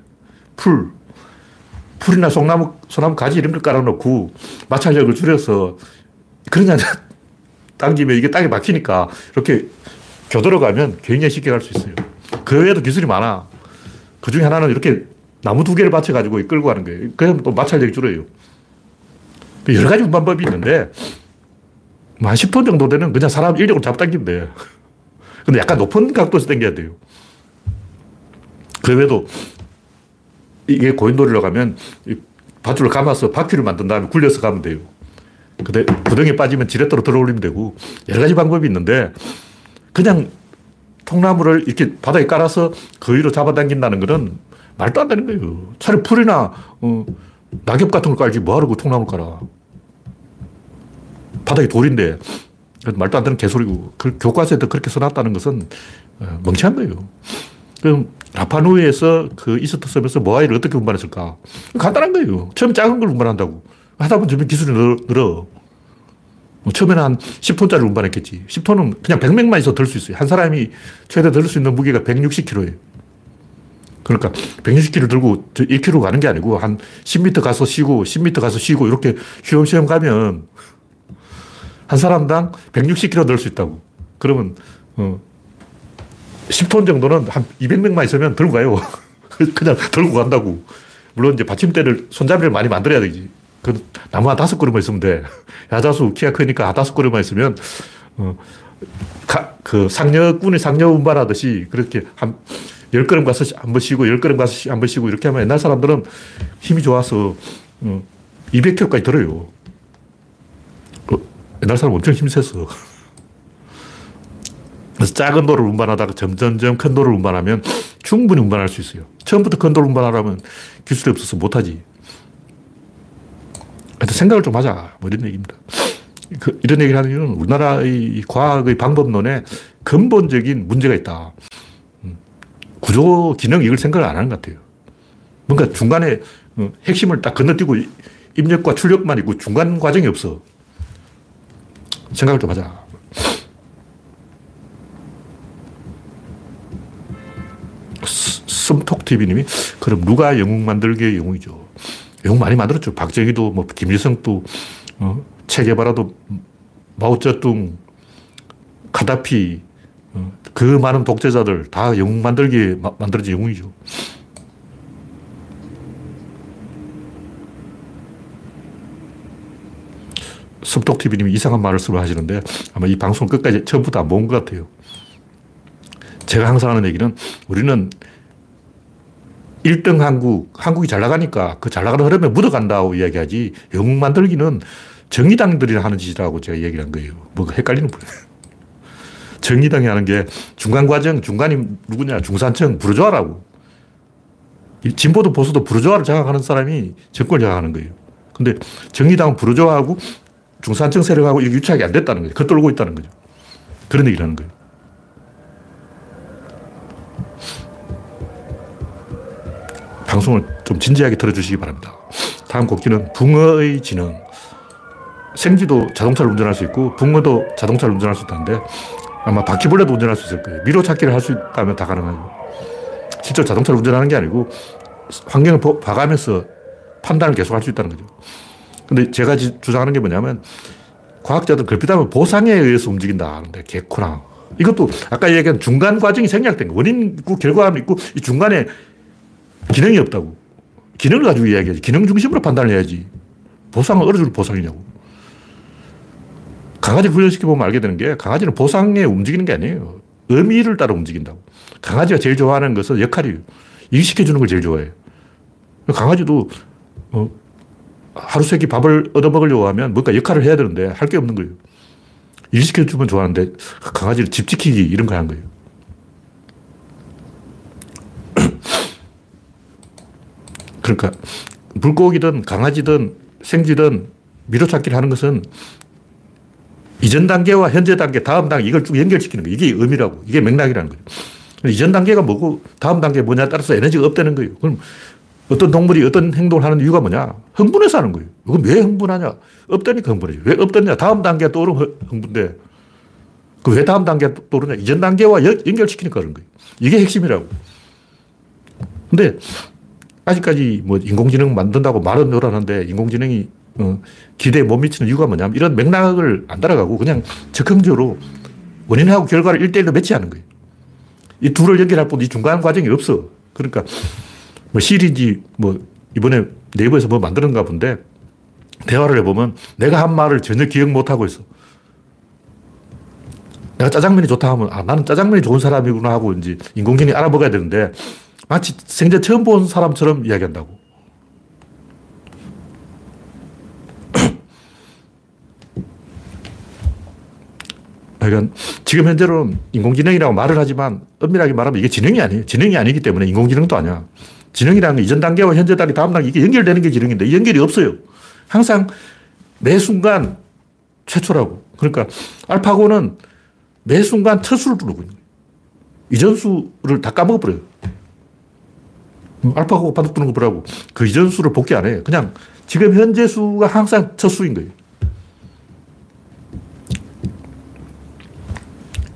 풀이나 소나무 가지 이런 걸 깔아놓고 마찰력을 줄여서 그러냐 당기면 이게 땅에 막히니까 이렇게 교대로 가면 굉장히 쉽게 갈 수 있어요. 그 외에도 기술이 많아. 그 중에 하나는 이렇게 나무 두 개를 받쳐가지고 끌고 가는 거예요. 그러면 또 마찰력이 줄어요. 여러 가지 운반법이 있는데, 뭐 한 10톤 정도 되는 그냥 사람 인력으로 잡아당기면 돼요. 근데 약간 높은 각도에서 당겨야 돼요. 그 외에도 이게 고인돌이라고 가면 밧줄을 감아서 바퀴를 만든 다음에 굴려서 가면 돼요. 근데 구덩이에 빠지면 지렛대로 들어 올리면 되고, 여러 가지 방법이 있는데, 그냥 통나무를 이렇게 바닥에 깔아서 그 위로 잡아당긴다는 거는 말도 안 되는 거예요. 차라리 풀이나 낙엽 같은 걸 깔지 뭐하러 그 통나무를 깔아. 바닥이 돌인데 말도 안 되는 개소리고, 그 교과서에도 그렇게 써놨다는 것은 멍청한 거예요. 그럼 라파누이에서 그 이스트섬에서 모아이를 어떻게 운반했을까? 간단한 거예요. 처음 작은 걸 운반한다고. 하다 보면 점점 기술이 늘어. 처음에는 한 10톤짜리 운반했겠지. 10톤은 그냥 100명만 있어도 들 수 있어요. 한 사람이 최대 들 수 있는 무게가 160kg예요. 그러니까 160kg 들고 1km 가는 게 아니고 한 10m 가서 쉬고 10m 가서 쉬고 이렇게 쉬엄쉬엄 가면 한 사람당 160kg 넣을 수 있다고. 그러면 10톤 정도는 한 200명만 있으면 들고 가요. 그냥 들고 간다고. 물론 이제 받침대를, 손잡이를 많이 만들어야 되지. 그 나무 한 5그루만 있으면 돼. 야자수 키가 크니까 한 5그루만 있으면 그 상여꾼이 상여 운반하듯이 그렇게 한 10걸음 가서 한 번 쉬고, 10걸음 가서 한 번 쉬고, 이렇게 하면 옛날 사람들은 힘이 좋아서 200kg까지 들어요. 옛날 사람 엄청 힘이 세서. 그래서 작은 돌을 운반하다가 점점점 큰 돌을 운반하면 충분히 운반할 수 있어요. 처음부터 큰 돌을 운반하려면 기술이 없어서 못하지. 하여튼 생각을 좀 하자. 뭐 이런 얘기입니다. 이런 얘기를 하는 이유는 우리나라의 과학의 방법론에 근본적인 문제가 있다. 구조, 기능, 이걸 생각을 안 하는 것 같아요. 뭔가 중간에 핵심을 딱 건너뛰고 입력과 출력만 있고 중간 과정이 없어. 생각을 좀 하자. 쏨톡TV님이 그럼 누가 영웅 만들기의 영웅이죠. 영웅 많이 만들었죠. 박정희도, 뭐 김일성도, 체게바라도, 마오쩌둥, 카다피, 그 많은 독재자들 다 영웅 만들기에 만들어진 영웅이죠. 섭독TV님이 이상한 말씀을 하시는데 아마 이 방송 끝까지 처음부터 안 본 것 같아요. 제가 항상 하는 얘기는 우리는 1등 한국이 잘 나가니까 그 잘 나가는 흐름에 묻어간다고 이야기하지 영웅 만들기는 정의당들이 하는 짓이라고 제가 얘기를 한 거예요. 뭔가 헷갈리는 분이에요. 정의당이 하는 게 중간 과정, 중간이 누구냐, 중산층, 부르주아라고. 진보도 보수도 부르주아를 장악하는 사람이 정권을 장악하는 거예요. 근데 정의당은 부르주아하고 중산층 세력하고 유착이 안 됐다는 거예요. 겉돌고 있다는 거죠. 그런 얘기를 하는 거예요. 방송을 좀 진지하게 들어주시기 바랍니다. 다음 곡기는 붕어의 지능. 생쥐도 자동차를 운전할 수 있고 붕어도 자동차를 운전할 수 있다는데 아마 바퀴벌레도 운전할 수 있을 거예요. 미로찾기를 할 수 있다면 다 가능하고. 실제로 자동차를 운전하는 게 아니고 환경을 봐가면서 판단을 계속 할 수 있다는 거죠. 근데 제가 주장하는 게 뭐냐면 과학자들 걸핏하면 보상에 의해서 움직인다 하는데 개코나. 이것도 아까 얘기한 중간 과정이 생략된 거. 원인 있고 결과는 있고 이 중간에 기능이 없다고. 기능을 가지고 이야기하지. 기능 중심으로 판단을 해야지. 보상은 어느 정도 보상이냐고. 강아지 훈련시켜보면 알게 되는 게 강아지는 보상에 움직이는 게 아니에요. 의미를 따라 움직인다고. 강아지가 제일 좋아하는 것은 역할이에요. 일시켜주는 걸 제일 좋아해요. 강아지도 하루 세끼 밥을 얻어먹으려고 하면 뭔가 역할을 해야 되는데 할 게 없는 거예요. 일시켜주면 좋아하는데 강아지는 집 지키기 이런 거 하는 거예요. 그러니까 물고기든 강아지든 생쥐든 미로찾기를 하는 것은 이전 단계와 현재 단계, 다음 단계 이걸 쭉 연결시키는 거예요. 이게 의미라고. 이게 맥락이라는 거죠. 이전 단계가 뭐고 다음 단계가 뭐냐에 따라서 에너지가 업되는 거예요. 그럼 어떤 동물이 어떤 행동을 하는 이유가 뭐냐? 흥분해서 하는 거예요. 이건 왜 흥분하냐? 업되니까 흥분해요. 왜 업되냐? 다음 단계가 떠오르면 흥분돼. 그 왜 다음 단계가 떠오르냐? 이전 단계와 연결시키니까 그런 거예요. 이게 핵심이라고. 근데 아직까지 뭐 인공지능 만든다고 말은 요란한데 인공지능이 기대에 못 미치는 이유가 뭐냐면 이런 맥락을 안 따라가고 그냥 즉흥적으로 원인하고 결과를 1대1로 매치하는 거예요. 이 둘을 연결할 뿐 이 중간 과정이 없어. 그러니까 뭐 시리즈 뭐 이번에 네이버에서 뭐 만드는가 본데 대화를 해보면 내가 한 말을 전혀 기억 못하고 있어. 내가 짜장면이 좋다 하면 아 나는 짜장면이 좋은 사람이구나 하고 이제 인공지능이 알아먹어야 되는데 마치 생전 처음 본 사람처럼 이야기한다고. 그러니까 지금 현재로는 인공지능이라고 말을 하지만 엄밀하게 말하면 이게 지능이 아니에요. 지능이 아니기 때문에 인공지능도 아니야. 지능이라는 건 이전 단계와 현재 단계, 다음 단계 이게 연결되는 게 지능인데 이 연결이 없어요. 항상 매 순간 최초라고. 그러니까 알파고는 매 순간 첫수를 부르고 있는 거예요. 이전수를 다 까먹어버려요. 알파고 바둑 두는 거 보라고. 그 이전수를 복귀 안 해요. 그냥 지금 현재 수가 항상 첫수인 거예요.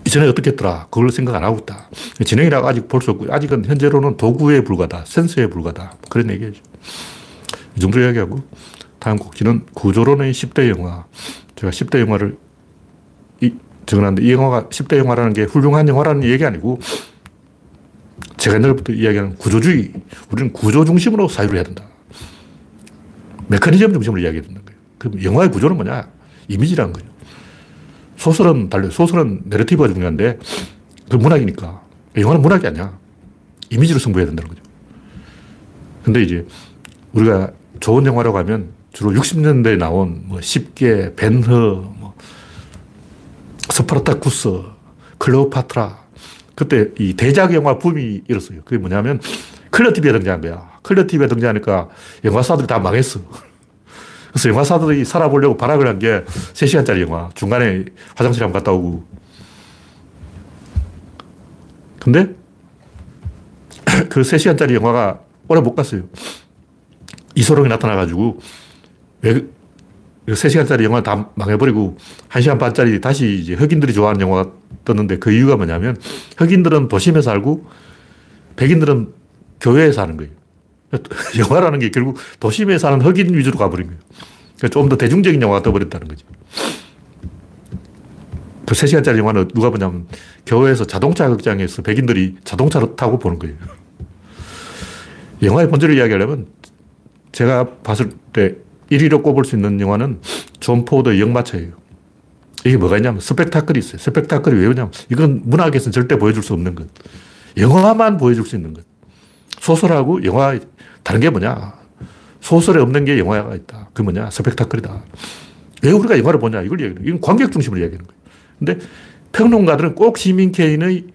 이전에 어떻게 했더라? 그걸 생각 안 하고 있다. 진행이라고 아직 볼 수 없고 아직은 현재로는 도구에 불과다. 센서에 불과다. 그런 얘기죠. 이 정도 이야기하고 다음 곡기는 구조론의 10대 영화. 제가 10대 영화를 적어놨는데 이 영화가 10대 영화라는 게 훌륭한 영화라는 얘기 아니고 제가 옛날부터 이야기하는 구조주의. 우리는 구조 중심으로 사유를 해야 된다. 메커니즘 중심으로 이야기해야 된다는 거예요. 그럼 영화의 구조는 뭐냐? 이미지라는 거죠. 소설은 달라요. 소설은 내러티브가 중요한데 그 문학이니까. 영화는 문학이 아니야. 이미지로 승부해야 된다는 거죠. 근데 이제 우리가 좋은 영화라고 하면 주로 60년대에 나온 뭐 쉽게, 벤허, 뭐 스파르타쿠스, 클레오파트라 그때 이 대작 영화 붐이 일었어요. 그게 뭐냐면 클리어 TV에 등장한 거야. 클리어 TV에 등장하니까 영화사들이 다 망했어. 그래서 영화사들이 살아보려고 발악을 한 게 3시간짜리 영화. 중간에 화장실 한번 갔다 오고. 근데 그 3시간짜리 영화가 오래 못 갔어요. 이소룡이 나타나가지고 왜 3시간짜리 영화 다 망해버리고 1시간 반짜리 다시 이제 흑인들이 좋아하는 영화가 떴는데 그 이유가 뭐냐면 흑인들은 도심에 살고 백인들은 교회에 사는 거예요. 영화라는 게 결국 도심에 사는 흑인 위주로 가버린 거예요. 그러니까 좀 더 대중적인 영화가 떠버렸다는 거죠. 그 3시간짜리 영화는 누가 보냐면 교회에서 자동차 극장에서 백인들이 자동차를 타고 보는 거예요. 영화의 본질을 이야기하려면 제가 봤을 때 1위로 꼽을 수 있는 영화는 존 포드의 역마차예요. 이게 뭐가 있냐면 스펙타클이 있어요. 스펙타클이 왜 오냐면 이건 문학에서는 절대 보여줄 수 없는 것. 영화만 보여줄 수 있는 것. 소설하고 영화 다른 게 뭐냐. 소설에 없는 게 영화가 있다. 그게 뭐냐. 스펙타클이다. 왜 우리가 영화를 보냐. 이걸 얘기하는 거예요. 이건 관객 중심으로 얘기하는 거예요. 근데 평론가들은 꼭 시민케인의,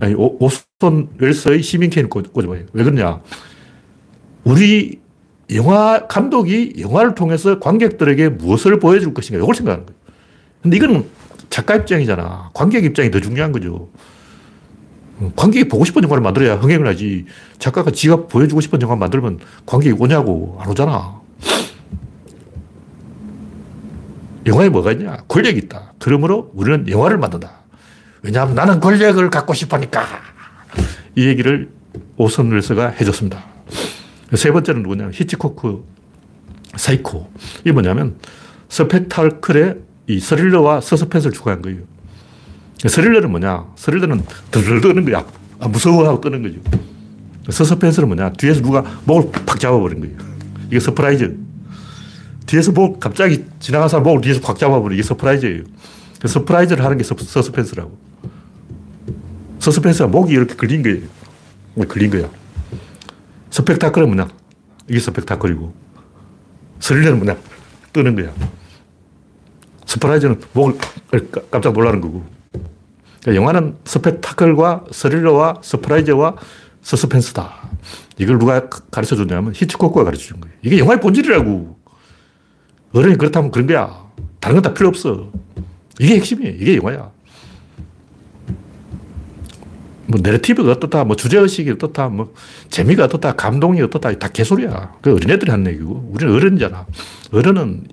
아니, 오스틴 웰스의 시민케인을 꽂아봐요. 왜 그러냐. 우리 영화 감독이 영화를 통해서 관객들에게 무엇을 보여줄 것인가. 이걸 생각하는 거예요. 근데 이건 작가 입장이잖아. 관객 입장이 더 중요한 거죠. 관객이 보고 싶은 영화를 만들어야 흥행을 하지. 작가가 지가 보여주고 싶은 영화 만들면 관객이 오냐고. 안 오잖아. 영화에 뭐가 있냐? 권력이 있다. 그러므로 우리는 영화를 만든다. 왜냐하면 나는 권력을 갖고 싶으니까. 이 얘기를 오스틴 웰스가 해줬습니다. 세 번째는 누구냐면 히치콕 사이코. 이게 뭐냐면 스펙타클의 이 스릴러와 서스펜스를 추가한 거예요. 스릴러는 뭐냐? 스릴러는 들들 떠는 거야. 아, 무서워하고 떠는 거죠. 서스펜스는 뭐냐? 뒤에서 누가 목을 팍 잡아버린 거예요. 이게 서프라이즈. 뒤에서 목 갑자기 지나간 사람 목을 뒤에서 팍 잡아버린 이게 서프라이즈예요. 서프라이즈를 하는 게 서스펜스라고. 서스펜스가 목이 이렇게 걸린 거예요. 걸린 거야. 스펙타클은 뭐냐? 이게 스펙타클이고. 스릴러는 뭐냐? 뜨는 거야. 스프라이즈는 목을 깜짝 놀라는 거고. 그러니까 영화는 스펙타클과 스릴러와 스프라이즈와 서스펜스다. 이걸 누가 가르쳐줬냐면 히치콕과 가르쳐준 거예요. 이게 영화의 본질이라고. 어른이 그렇다면 그런 거야. 다른 건 다 필요 없어. 이게 핵심이에요. 이게 영화야. 뭐 내러티브가 어떻다, 뭐 주제의식이 어떻다, 뭐 재미가 어떻다, 감동이 어떻다, 다 개소리야. 그 어린애들이 하는 얘기고. 우리는 어른이잖아. 어른은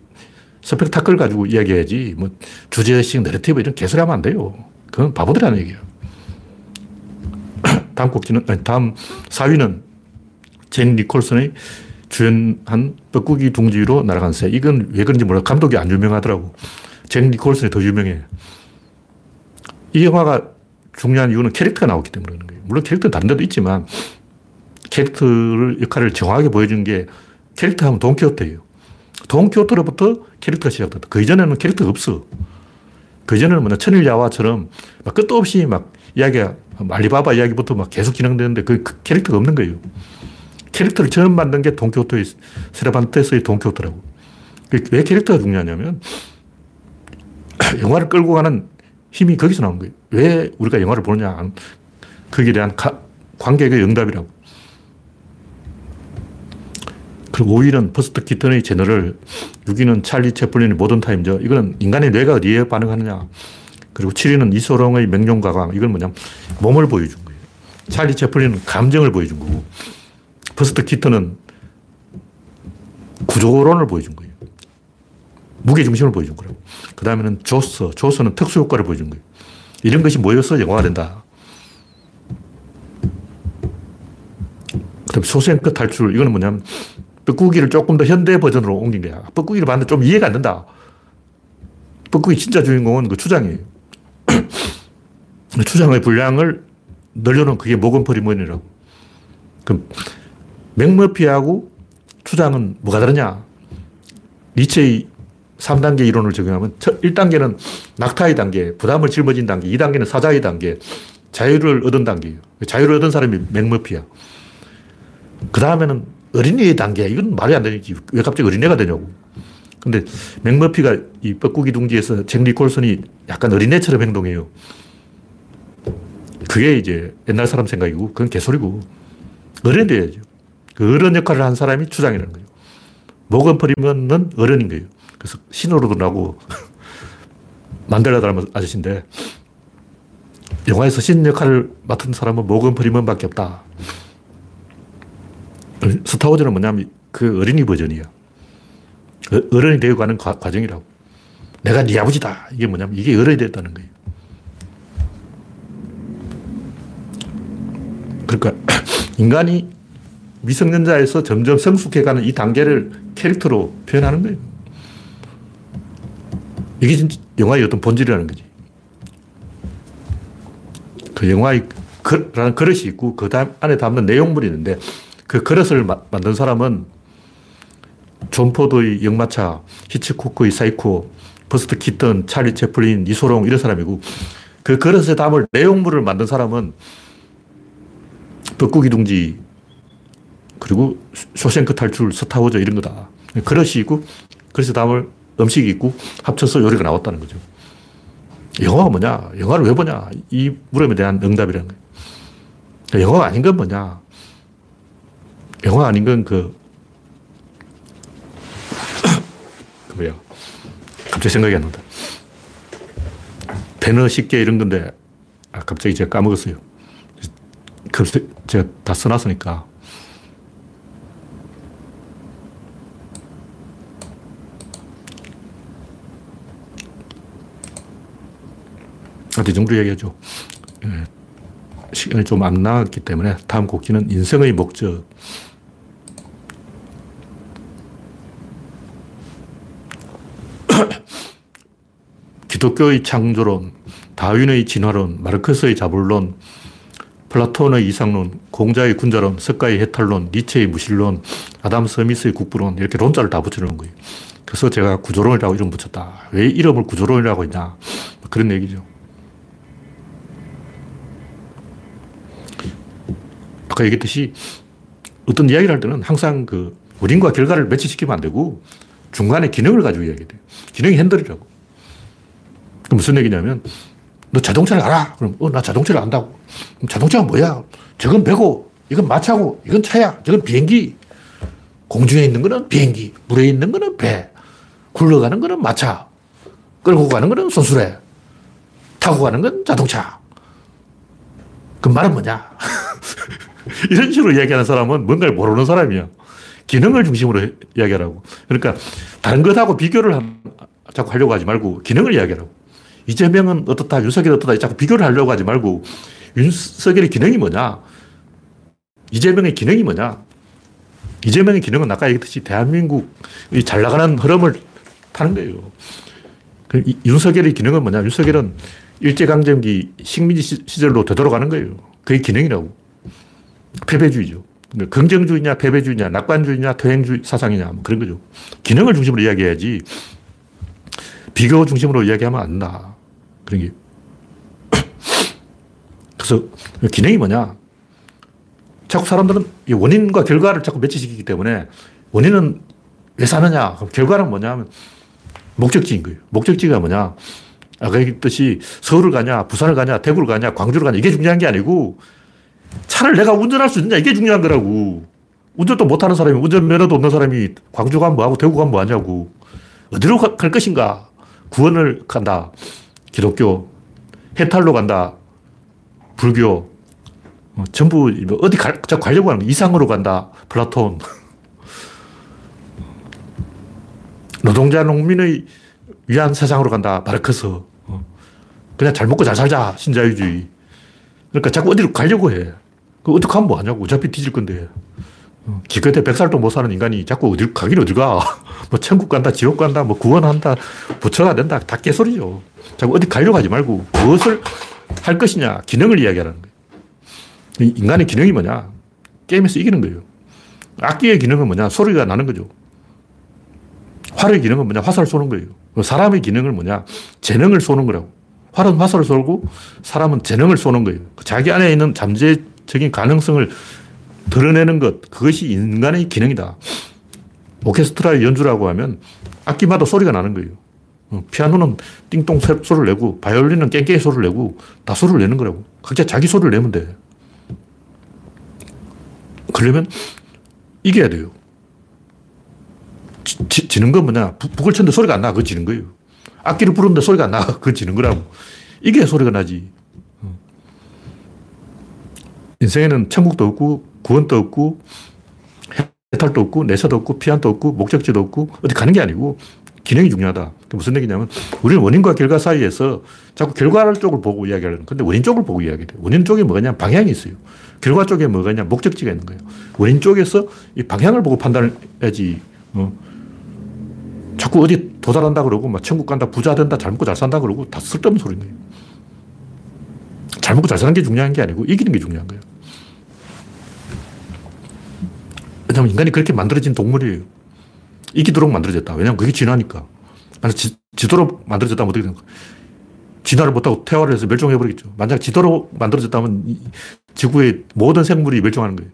스펙타클 가지고 이야기해야지, 뭐, 주제의식, 내러티브 이런 개소리 하면 안 돼요. 그건 바보들이 하는 얘기예요. 다음 꼭지는, 아니, 다음 4위는 쟨 니콜슨의 주연한 뻐꾸기 둥지로 날아간 새. 이건 왜 그런지 몰라. 감독이 안 유명하더라고. 쟨 니콜슨이 더 유명해. 이 영화가 중요한 이유는 캐릭터가 나왔기 때문에 그런 거예요. 물론 캐릭터는 다른 데도 있지만 캐릭터를, 역할을 정확하게 보여준 게 캐릭터 하면 돈키호테예요. 돈키호테로부터 캐릭터가 시작됐다. 그 이전에는 캐릭터가 없어. 그 이전에는 뭐냐, 천일야화처럼 막 끝도 없이 막 이야기가, 알리바바 이야기부터 막 계속 진행되는데 그 캐릭터가 없는 거예요. 캐릭터를 처음 만든 게 돈키호테의, 세르반테스의 돈키호테라고. 왜 캐릭터가 중요하냐면 영화를 끌고 가는 힘이 거기서 나온 거예요. 왜 우리가 영화를 보느냐. 거기에 대한 관객의 응답이라고. 그리고 5위는 버스터 키턴의 제너럴, 6위는 찰리 채플린의 모던 타임즈. 이거는 인간의 뇌가 어디에 반응하느냐. 그리고 7위는 이소룡의 명륜가강. 이건 뭐냐면 몸을 보여준 거예요. 찰리 채플린은 감정을 보여준 거고, 버스터 키턴은 구조론을 보여준 거예요. 무게중심을 보여준 거라고. 그 다음에는 조서는 특수효과를 보여준 거예요. 이런 것이 모여서 영화가 된다. 그 다음에 쇼생크 탈출. 이거는 뭐냐면 뻐꾸기를 조금 더 현대 버전으로 옮긴 거야. 뻐꾸기를 봤는데 좀 이해가 안 된다. 뻐꾸기 진짜 주인공은 그 추장이에요. 추장의 분량을 늘려놓은 그게 모건퍼리먼이라고. 그럼 맥머피하고 추장은 뭐가 다르냐? 니체의 3단계 이론을 적용하면 1단계는 낙타의 단계, 부담을 짊어진 단계, 2단계는 사자의 단계, 자유를 얻은 단계예요. 자유를 얻은 사람이 맥머피야. 그 다음에는 어린이의 단계. 이건 말이 안 되지. 왜 갑자기 어린애가 되냐고. 근데 맥머피가 이 뻐꾸기 둥지에서 잭 니콜슨이 약간 어린애처럼 행동해요. 그게 이제 옛날 사람 생각이고, 그건 개소리고. 어른이 돼야죠. 그 어른 역할을 한 사람이 추장이라는 거죠. 모건 프리먼은 어른인 거예요. 그래서 신으로도 나고 만델라 닮은 아저씨인데, 영화에서 신 역할을 맡은 사람은 모건 프리먼밖에 없다. 스타워즈는 뭐냐면 그 어린이 버전이야. 어른이 되어 가는 과정이라고. 내가 네 아버지다. 이게 뭐냐면 이게 어른이 됐다는 거예요. 그러니까 인간이 미성년자에서 점점 성숙해가는 이 단계를 캐릭터로 표현하는 거예요. 이게 진짜 영화의 어떤 본질이라는 거지. 그 영화의 그릇이 있고 그 안에 담는 내용물이 있는데 그 그릇을 만든 사람은 존 포드의 역마차, 히치콕의 사이코, 버스트 키튼, 찰리 채플린, 이소룡 이런 사람이고 그 그릇에 담을 내용물을 만든 사람은 뻐꾸기둥지 그리고 쇼생크 탈출, 스타워즈 이런 거다. 그릇이 있고 그릇에 담을 음식이 있고 합쳐서 요리가 나왔다는 거죠. 영화가 뭐냐? 영화를 왜 보냐? 이 물음에 대한 응답이라는 거예요. 영화가 아닌 건 뭐냐? 영화 아닌 건 뭐야? 갑자기 생각이 안 난다. 배너 쉽게 이런 건데, 갑자기 제가 까먹었어요. 제가 다 써놨으니까. 대중으로 얘기하죠. 시간이 좀 안 나갔기 때문에 다음 곡기는 인생의 목적. 기독교의 창조론, 다윈의 진화론, 마르크스의 자본론, 플라톤의 이상론, 공자의 군자론, 석가의 해탈론, 니체의 무신론, 아담 스미스의 국부론 이렇게 론자를 다 붙여놓은 거예요. 그래서 제가 구조론이라고 이름 붙였다. 왜 이름을 구조론이라고 했냐. 그런 얘기죠. 아까 얘기했듯이 어떤 이야기를 할 때는 항상 그 원인과 결과를 매치시키면 안 되고 중간에 기능을 가지고 이야기해야 돼요. 기능이 핸들이라고. 그럼 무슨 얘기냐면 너 자동차를 알아? 그럼 나 자동차를 안다고. 그럼 자동차가 뭐야? 저건 배고, 이건 마차고, 이건 차야, 저건 비행기. 공중에 있는 거는 비행기, 물에 있는 거는 배, 굴러가는 거는 마차, 끌고 가는 거는 손수레, 타고 가는 건 자동차. 그 말은 뭐냐? 이런 식으로 이야기하는 사람은 뭔가를 모르는 사람이야. 기능을 중심으로 이야기하라고. 그러니까 다른 것하고 비교를 자꾸 하려고 하지 말고 기능을 이야기하라고. 이재명은 어떻다, 윤석열이 어떻다 자꾸 비교를 하려고 하지 말고 윤석열의 기능이 뭐냐, 이재명의 기능이 뭐냐. 이재명의 기능은 아까 얘기했듯이 대한민국이 잘 나가는 흐름을 타는 거예요. 윤석열의 기능은 뭐냐? 윤석열은 일제강점기 식민지 시절로 되돌아가는 거예요. 그게 기능이라고. 패배주의죠. 그러니까 긍정주의냐, 패배주의냐, 낙관주의냐, 퇴행주의 사상이냐, 뭐 그런 거죠. 기능을 중심으로 이야기해야지 비교 중심으로 이야기하면 안 된다. 그런 게. 그래서 기능이 뭐냐? 자꾸 사람들은 이 원인과 결과를 자꾸 매치시키기 때문에 원인은 왜 사느냐? 그럼 결과는 뭐냐 하면 목적지인 거예요. 목적지가 뭐냐? 아까 얘기했듯이 서울을 가냐, 부산을 가냐, 대구를 가냐, 광주를 가냐 이게 중요한 게 아니고 차를 내가 운전할 수 있느냐 이게 중요한 거라고. 운전도 못하는 사람이, 운전면허도 없는 사람이 광주 가면 뭐하고 대구 가면 뭐하냐고. 어디로 갈 것인가? 구원을 간다. 기독교. 해탈로 간다. 불교. 전부 어디 가려고 하는 거야. 이상으로 간다. 플라톤. 노동자 농민의 위한 세상으로 간다. 마르크스. 그냥 잘 먹고 잘 살자. 신자유주의. 그러니까 자꾸 어디로 가려고 해. 어떡하면 뭐하냐고. 어차피 뒤질 건데. 기껏해 100살도 못 사는 인간이 자꾸 어디로 가긴 어디 가. 뭐 천국 간다. 지옥 간다. 뭐 구원한다. 부처가 된다. 다 개소리죠. 자꾸 어디 가려고 하지 말고 무엇을 할 것이냐. 기능을 이야기하라는 거예요. 인간의 기능이 뭐냐? 게임에서 이기는 거예요. 악기의 기능은 뭐냐? 소리가 나는 거죠. 활의 기능은 뭐냐? 화살을 쏘는 거예요. 사람의 기능은 뭐냐? 재능을 쏘는 거라고. 활은 화살을 쏘고 사람은 재능을 쏘는 거예요. 자기 안에 있는 잠재적인 가능성을 드러내는 것, 그것이 인간의 기능이다. 오케스트라의 연주라고 하면 악기마다 소리가 나는 거예요. 피아노는 띵동 소리를 내고 바이올린은 깽깽이 소리를 내고 다 소리를 내는 거라고. 각자 자기 소리를 내면 돼. 그러려면 이겨야 돼요. 지는 건 뭐냐? 북을 쳤는데 소리가 안 나. 그거 지는 거예요. 악기를 부르는데 소리가 안 나. 그거 지는 거라고. 이게 소리가 나지. 인생에는 천국도 없고 구원도 없고 해탈도 없고 내사도 없고 피안도 없고 목적지도 없고 어디 가는 게 아니고 기능이 중요하다. 무슨 얘기냐면 우리는 원인과 결과 사이에서 자꾸 결과 쪽을 보고 이야기하려는 건데 원인 쪽을 보고 이야기해요. 원인 쪽에 뭐냐? 방향이 있어요. 결과 쪽에 뭐가 있냐? 목적지가 있는 거예요. 원인 쪽에서 이 방향을 보고 판단해야지. 자꾸 어디 도달한다 그러고 막 천국 간다, 부자 된다, 잘 먹고 잘 산다 그러고 다 쓸데없는 소리인 거예요. 잘 먹고 잘 사는 게 중요한 게 아니고 이기는 게 중요한 거예요. 왜냐하면 인간이 그렇게 만들어진 동물이에요. 이기도록 만들어졌다. 왜냐하면 그게 진화니까. 만약 지도로 만들어졌다면 어떻게 되는 거야? 진화를 못하고 퇴화를 해서 멸종해버리겠죠. 만약 지도로 만들어졌다면 지구의 모든 생물이 멸종하는 거예요.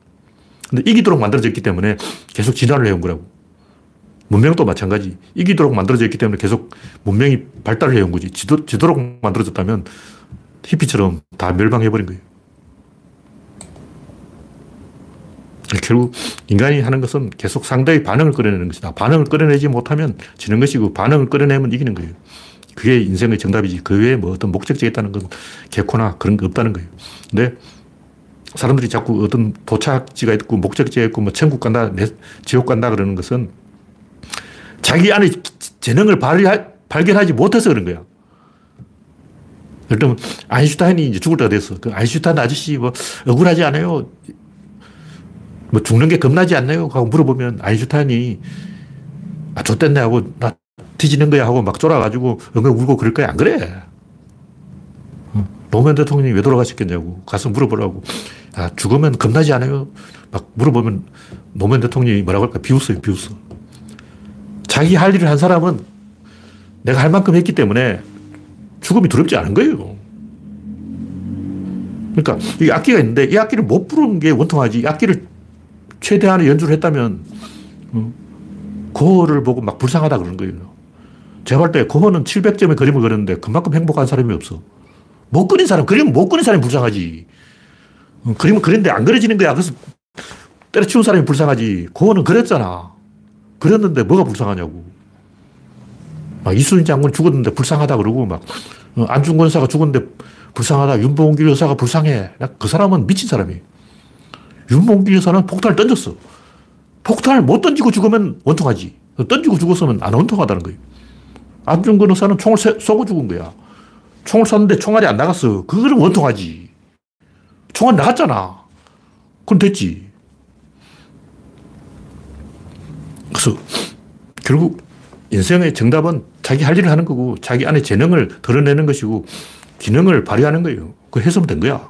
근데 이기도록 만들어졌기 때문에 계속 진화를 해온 거라고. 문명도 마찬가지. 이기도록 만들어졌기 때문에 계속 문명이 발달을 해온 거지. 지도록 만들어졌다면 히피처럼 다 멸망해버린 거예요. 결국 인간이 하는 것은 계속 상대의 반응을 끌어내는 것이다. 반응을 끌어내지 못하면 지는 것이고 반응을 끌어내면 이기는 거예요. 그게 인생의 정답이지. 그 외에 뭐 어떤 목적지가 있다는 건 개코나 그런 거 없다는 거예요. 근데 사람들이 자꾸 어떤 도착지가 있고 목적지가 있고 뭐 천국 간다, 지옥 간다 그러는 것은 자기 안에 재능을 발견하지 못해서 그런 거야. 예를 들면 아인슈타인이 이제 죽을 때가 됐어. 그 아인슈타인 아저씨 뭐 억울하지 않아요? 뭐 죽는 게 겁나지 않나요? 하고 물어보면 아인슈타인이 아, 좆됐네 하고 나 뒤지는 거야 하고 막 쫄아가지고 엉엉 울고 그럴 거야. 안 그래? 노무현 대통령이 왜 돌아가셨겠냐고 가서 물어보라고. 아, 죽으면 겁나지 않아요? 막 물어보면 노무현 대통령이 뭐라고 할까? 비웃어요, 비웃어. 자기 할 일을 한 사람은 내가 할 만큼 했기 때문에 죽음이 두렵지 않은 거예요. 그러니까 이 악기가 있는데 이 악기를 못 부르는 게 원통하지. 이 악기를 최대한의 연주를 했다면 고흐를 보고 막 불쌍하다 그러는 거예요. 제가 볼 때 고흐는 700점의 그림을 그렸는데 그만큼 행복한 사람이 없어. 못 그린 사람, 그림은 못 그린 사람이 불쌍하지. 그림은 그렸는데 안 그려지는 거야. 그래서 때려치운 사람이 불쌍하지. 고흐는 그렸잖아. 그렸는데 뭐가 불쌍하냐고. 막 이순신 장군이 죽었는데 불쌍하다 그러고 막 안중근 의사가 죽었는데 불쌍하다. 윤봉길 의사가 불쌍해. 그 사람은 미친 사람이에요. 윤봉길 여사는 폭탄을 던졌어. 폭탄을 못 던지고 죽으면 원통하지. 던지고 죽었으면 안 원통하다는 거예요. 안중근 의사는 총을 쏘고 죽은 거야. 총을 쐈는데 총알이 안 나갔어. 그거는 원통하지. 총알 나갔잖아. 그건 됐지. 그래서 결국 인생의 정답은 자기 할 일을 하는 거고 자기 안에 재능을 드러내는 것이고 기능을 발휘하는 거예요. 그거 했으면 된 거야.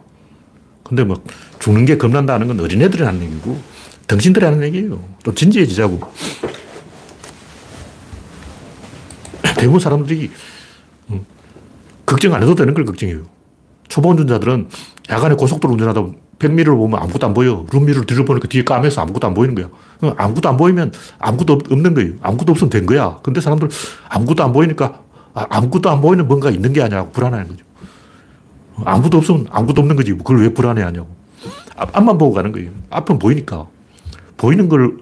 근데 막 죽는 게 겁난다는 건 어린애들이 하는 얘기고 당신들이 하는 얘기예요. 좀 진지해지자고. 대부분 사람들이 걱정 안 해도 되는 걸 걱정해요. 초보 운전자들은 야간에 고속도로 운전하다 백미를 보면 아무것도 안 보여. 룸미를 뒤로 보니까 뒤에 까매서 아무것도 안 보이는 거야. 아무것도 안 보이면 아무것도 없는 거예요. 아무것도 없으면 된 거야. 근데 사람들 아무것도 안 보이니까 아무것도 안 보이는 뭔가 있는 게 아니라고 불안한 거죠. 아무도 없으면 아무것도 없는 거지. 그걸 왜 불안해하냐고. 앞만 보고 가는 거예요. 앞은 보이니까. 보이는 걸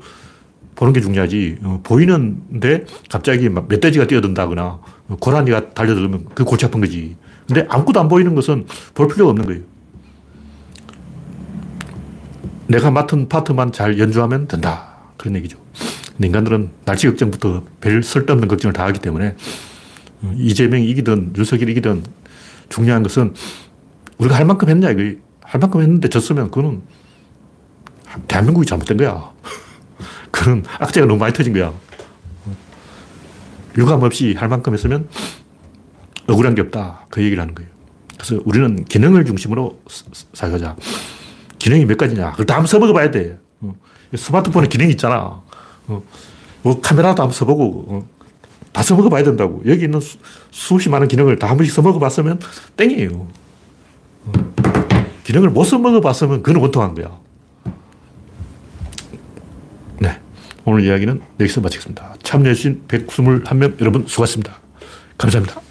보는 게 중요하지. 보이는데 갑자기 막 멧돼지가 뛰어든다거나 고라니가 달려들면 그게 골치 아픈 거지. 근데 아무것도 안 보이는 것은 볼 필요가 없는 거예요. 내가 맡은 파트만 잘 연주하면 된다. 그런 얘기죠. 근데 인간들은 날씨 걱정부터 별 쓸데없는 걱정을 다 하기 때문에 이재명이 이기든 윤석열이 이기든 중요한 것은 우리가 할 만큼 했냐. 할 만큼 했는데 졌으면 그거는 대한민국이 잘못된 거야. 그건 악재가 너무 많이 터진 거야. 유감 없이 할 만큼 했으면 억울한 게 없다. 그 얘기를 하는 거예요. 그래서 우리는 기능을 중심으로 사용하자. 기능이 몇 가지냐. 그걸 다 한번 써보고 봐야 돼. 스마트폰에 기능이 있잖아. 뭐 카메라도 한번 써보고. 다 써먹어 봐야 된다고. 여기 있는 수없이 많은 기능을 다 한 번씩 써먹어 봤으면 땡이에요. 기능을 못 써먹어 봤으면 그건 원통한 거야. 네. 오늘 이야기는 여기서 마치겠습니다. 참여해주신 121명 여러분 수고하셨습니다. 감사합니다.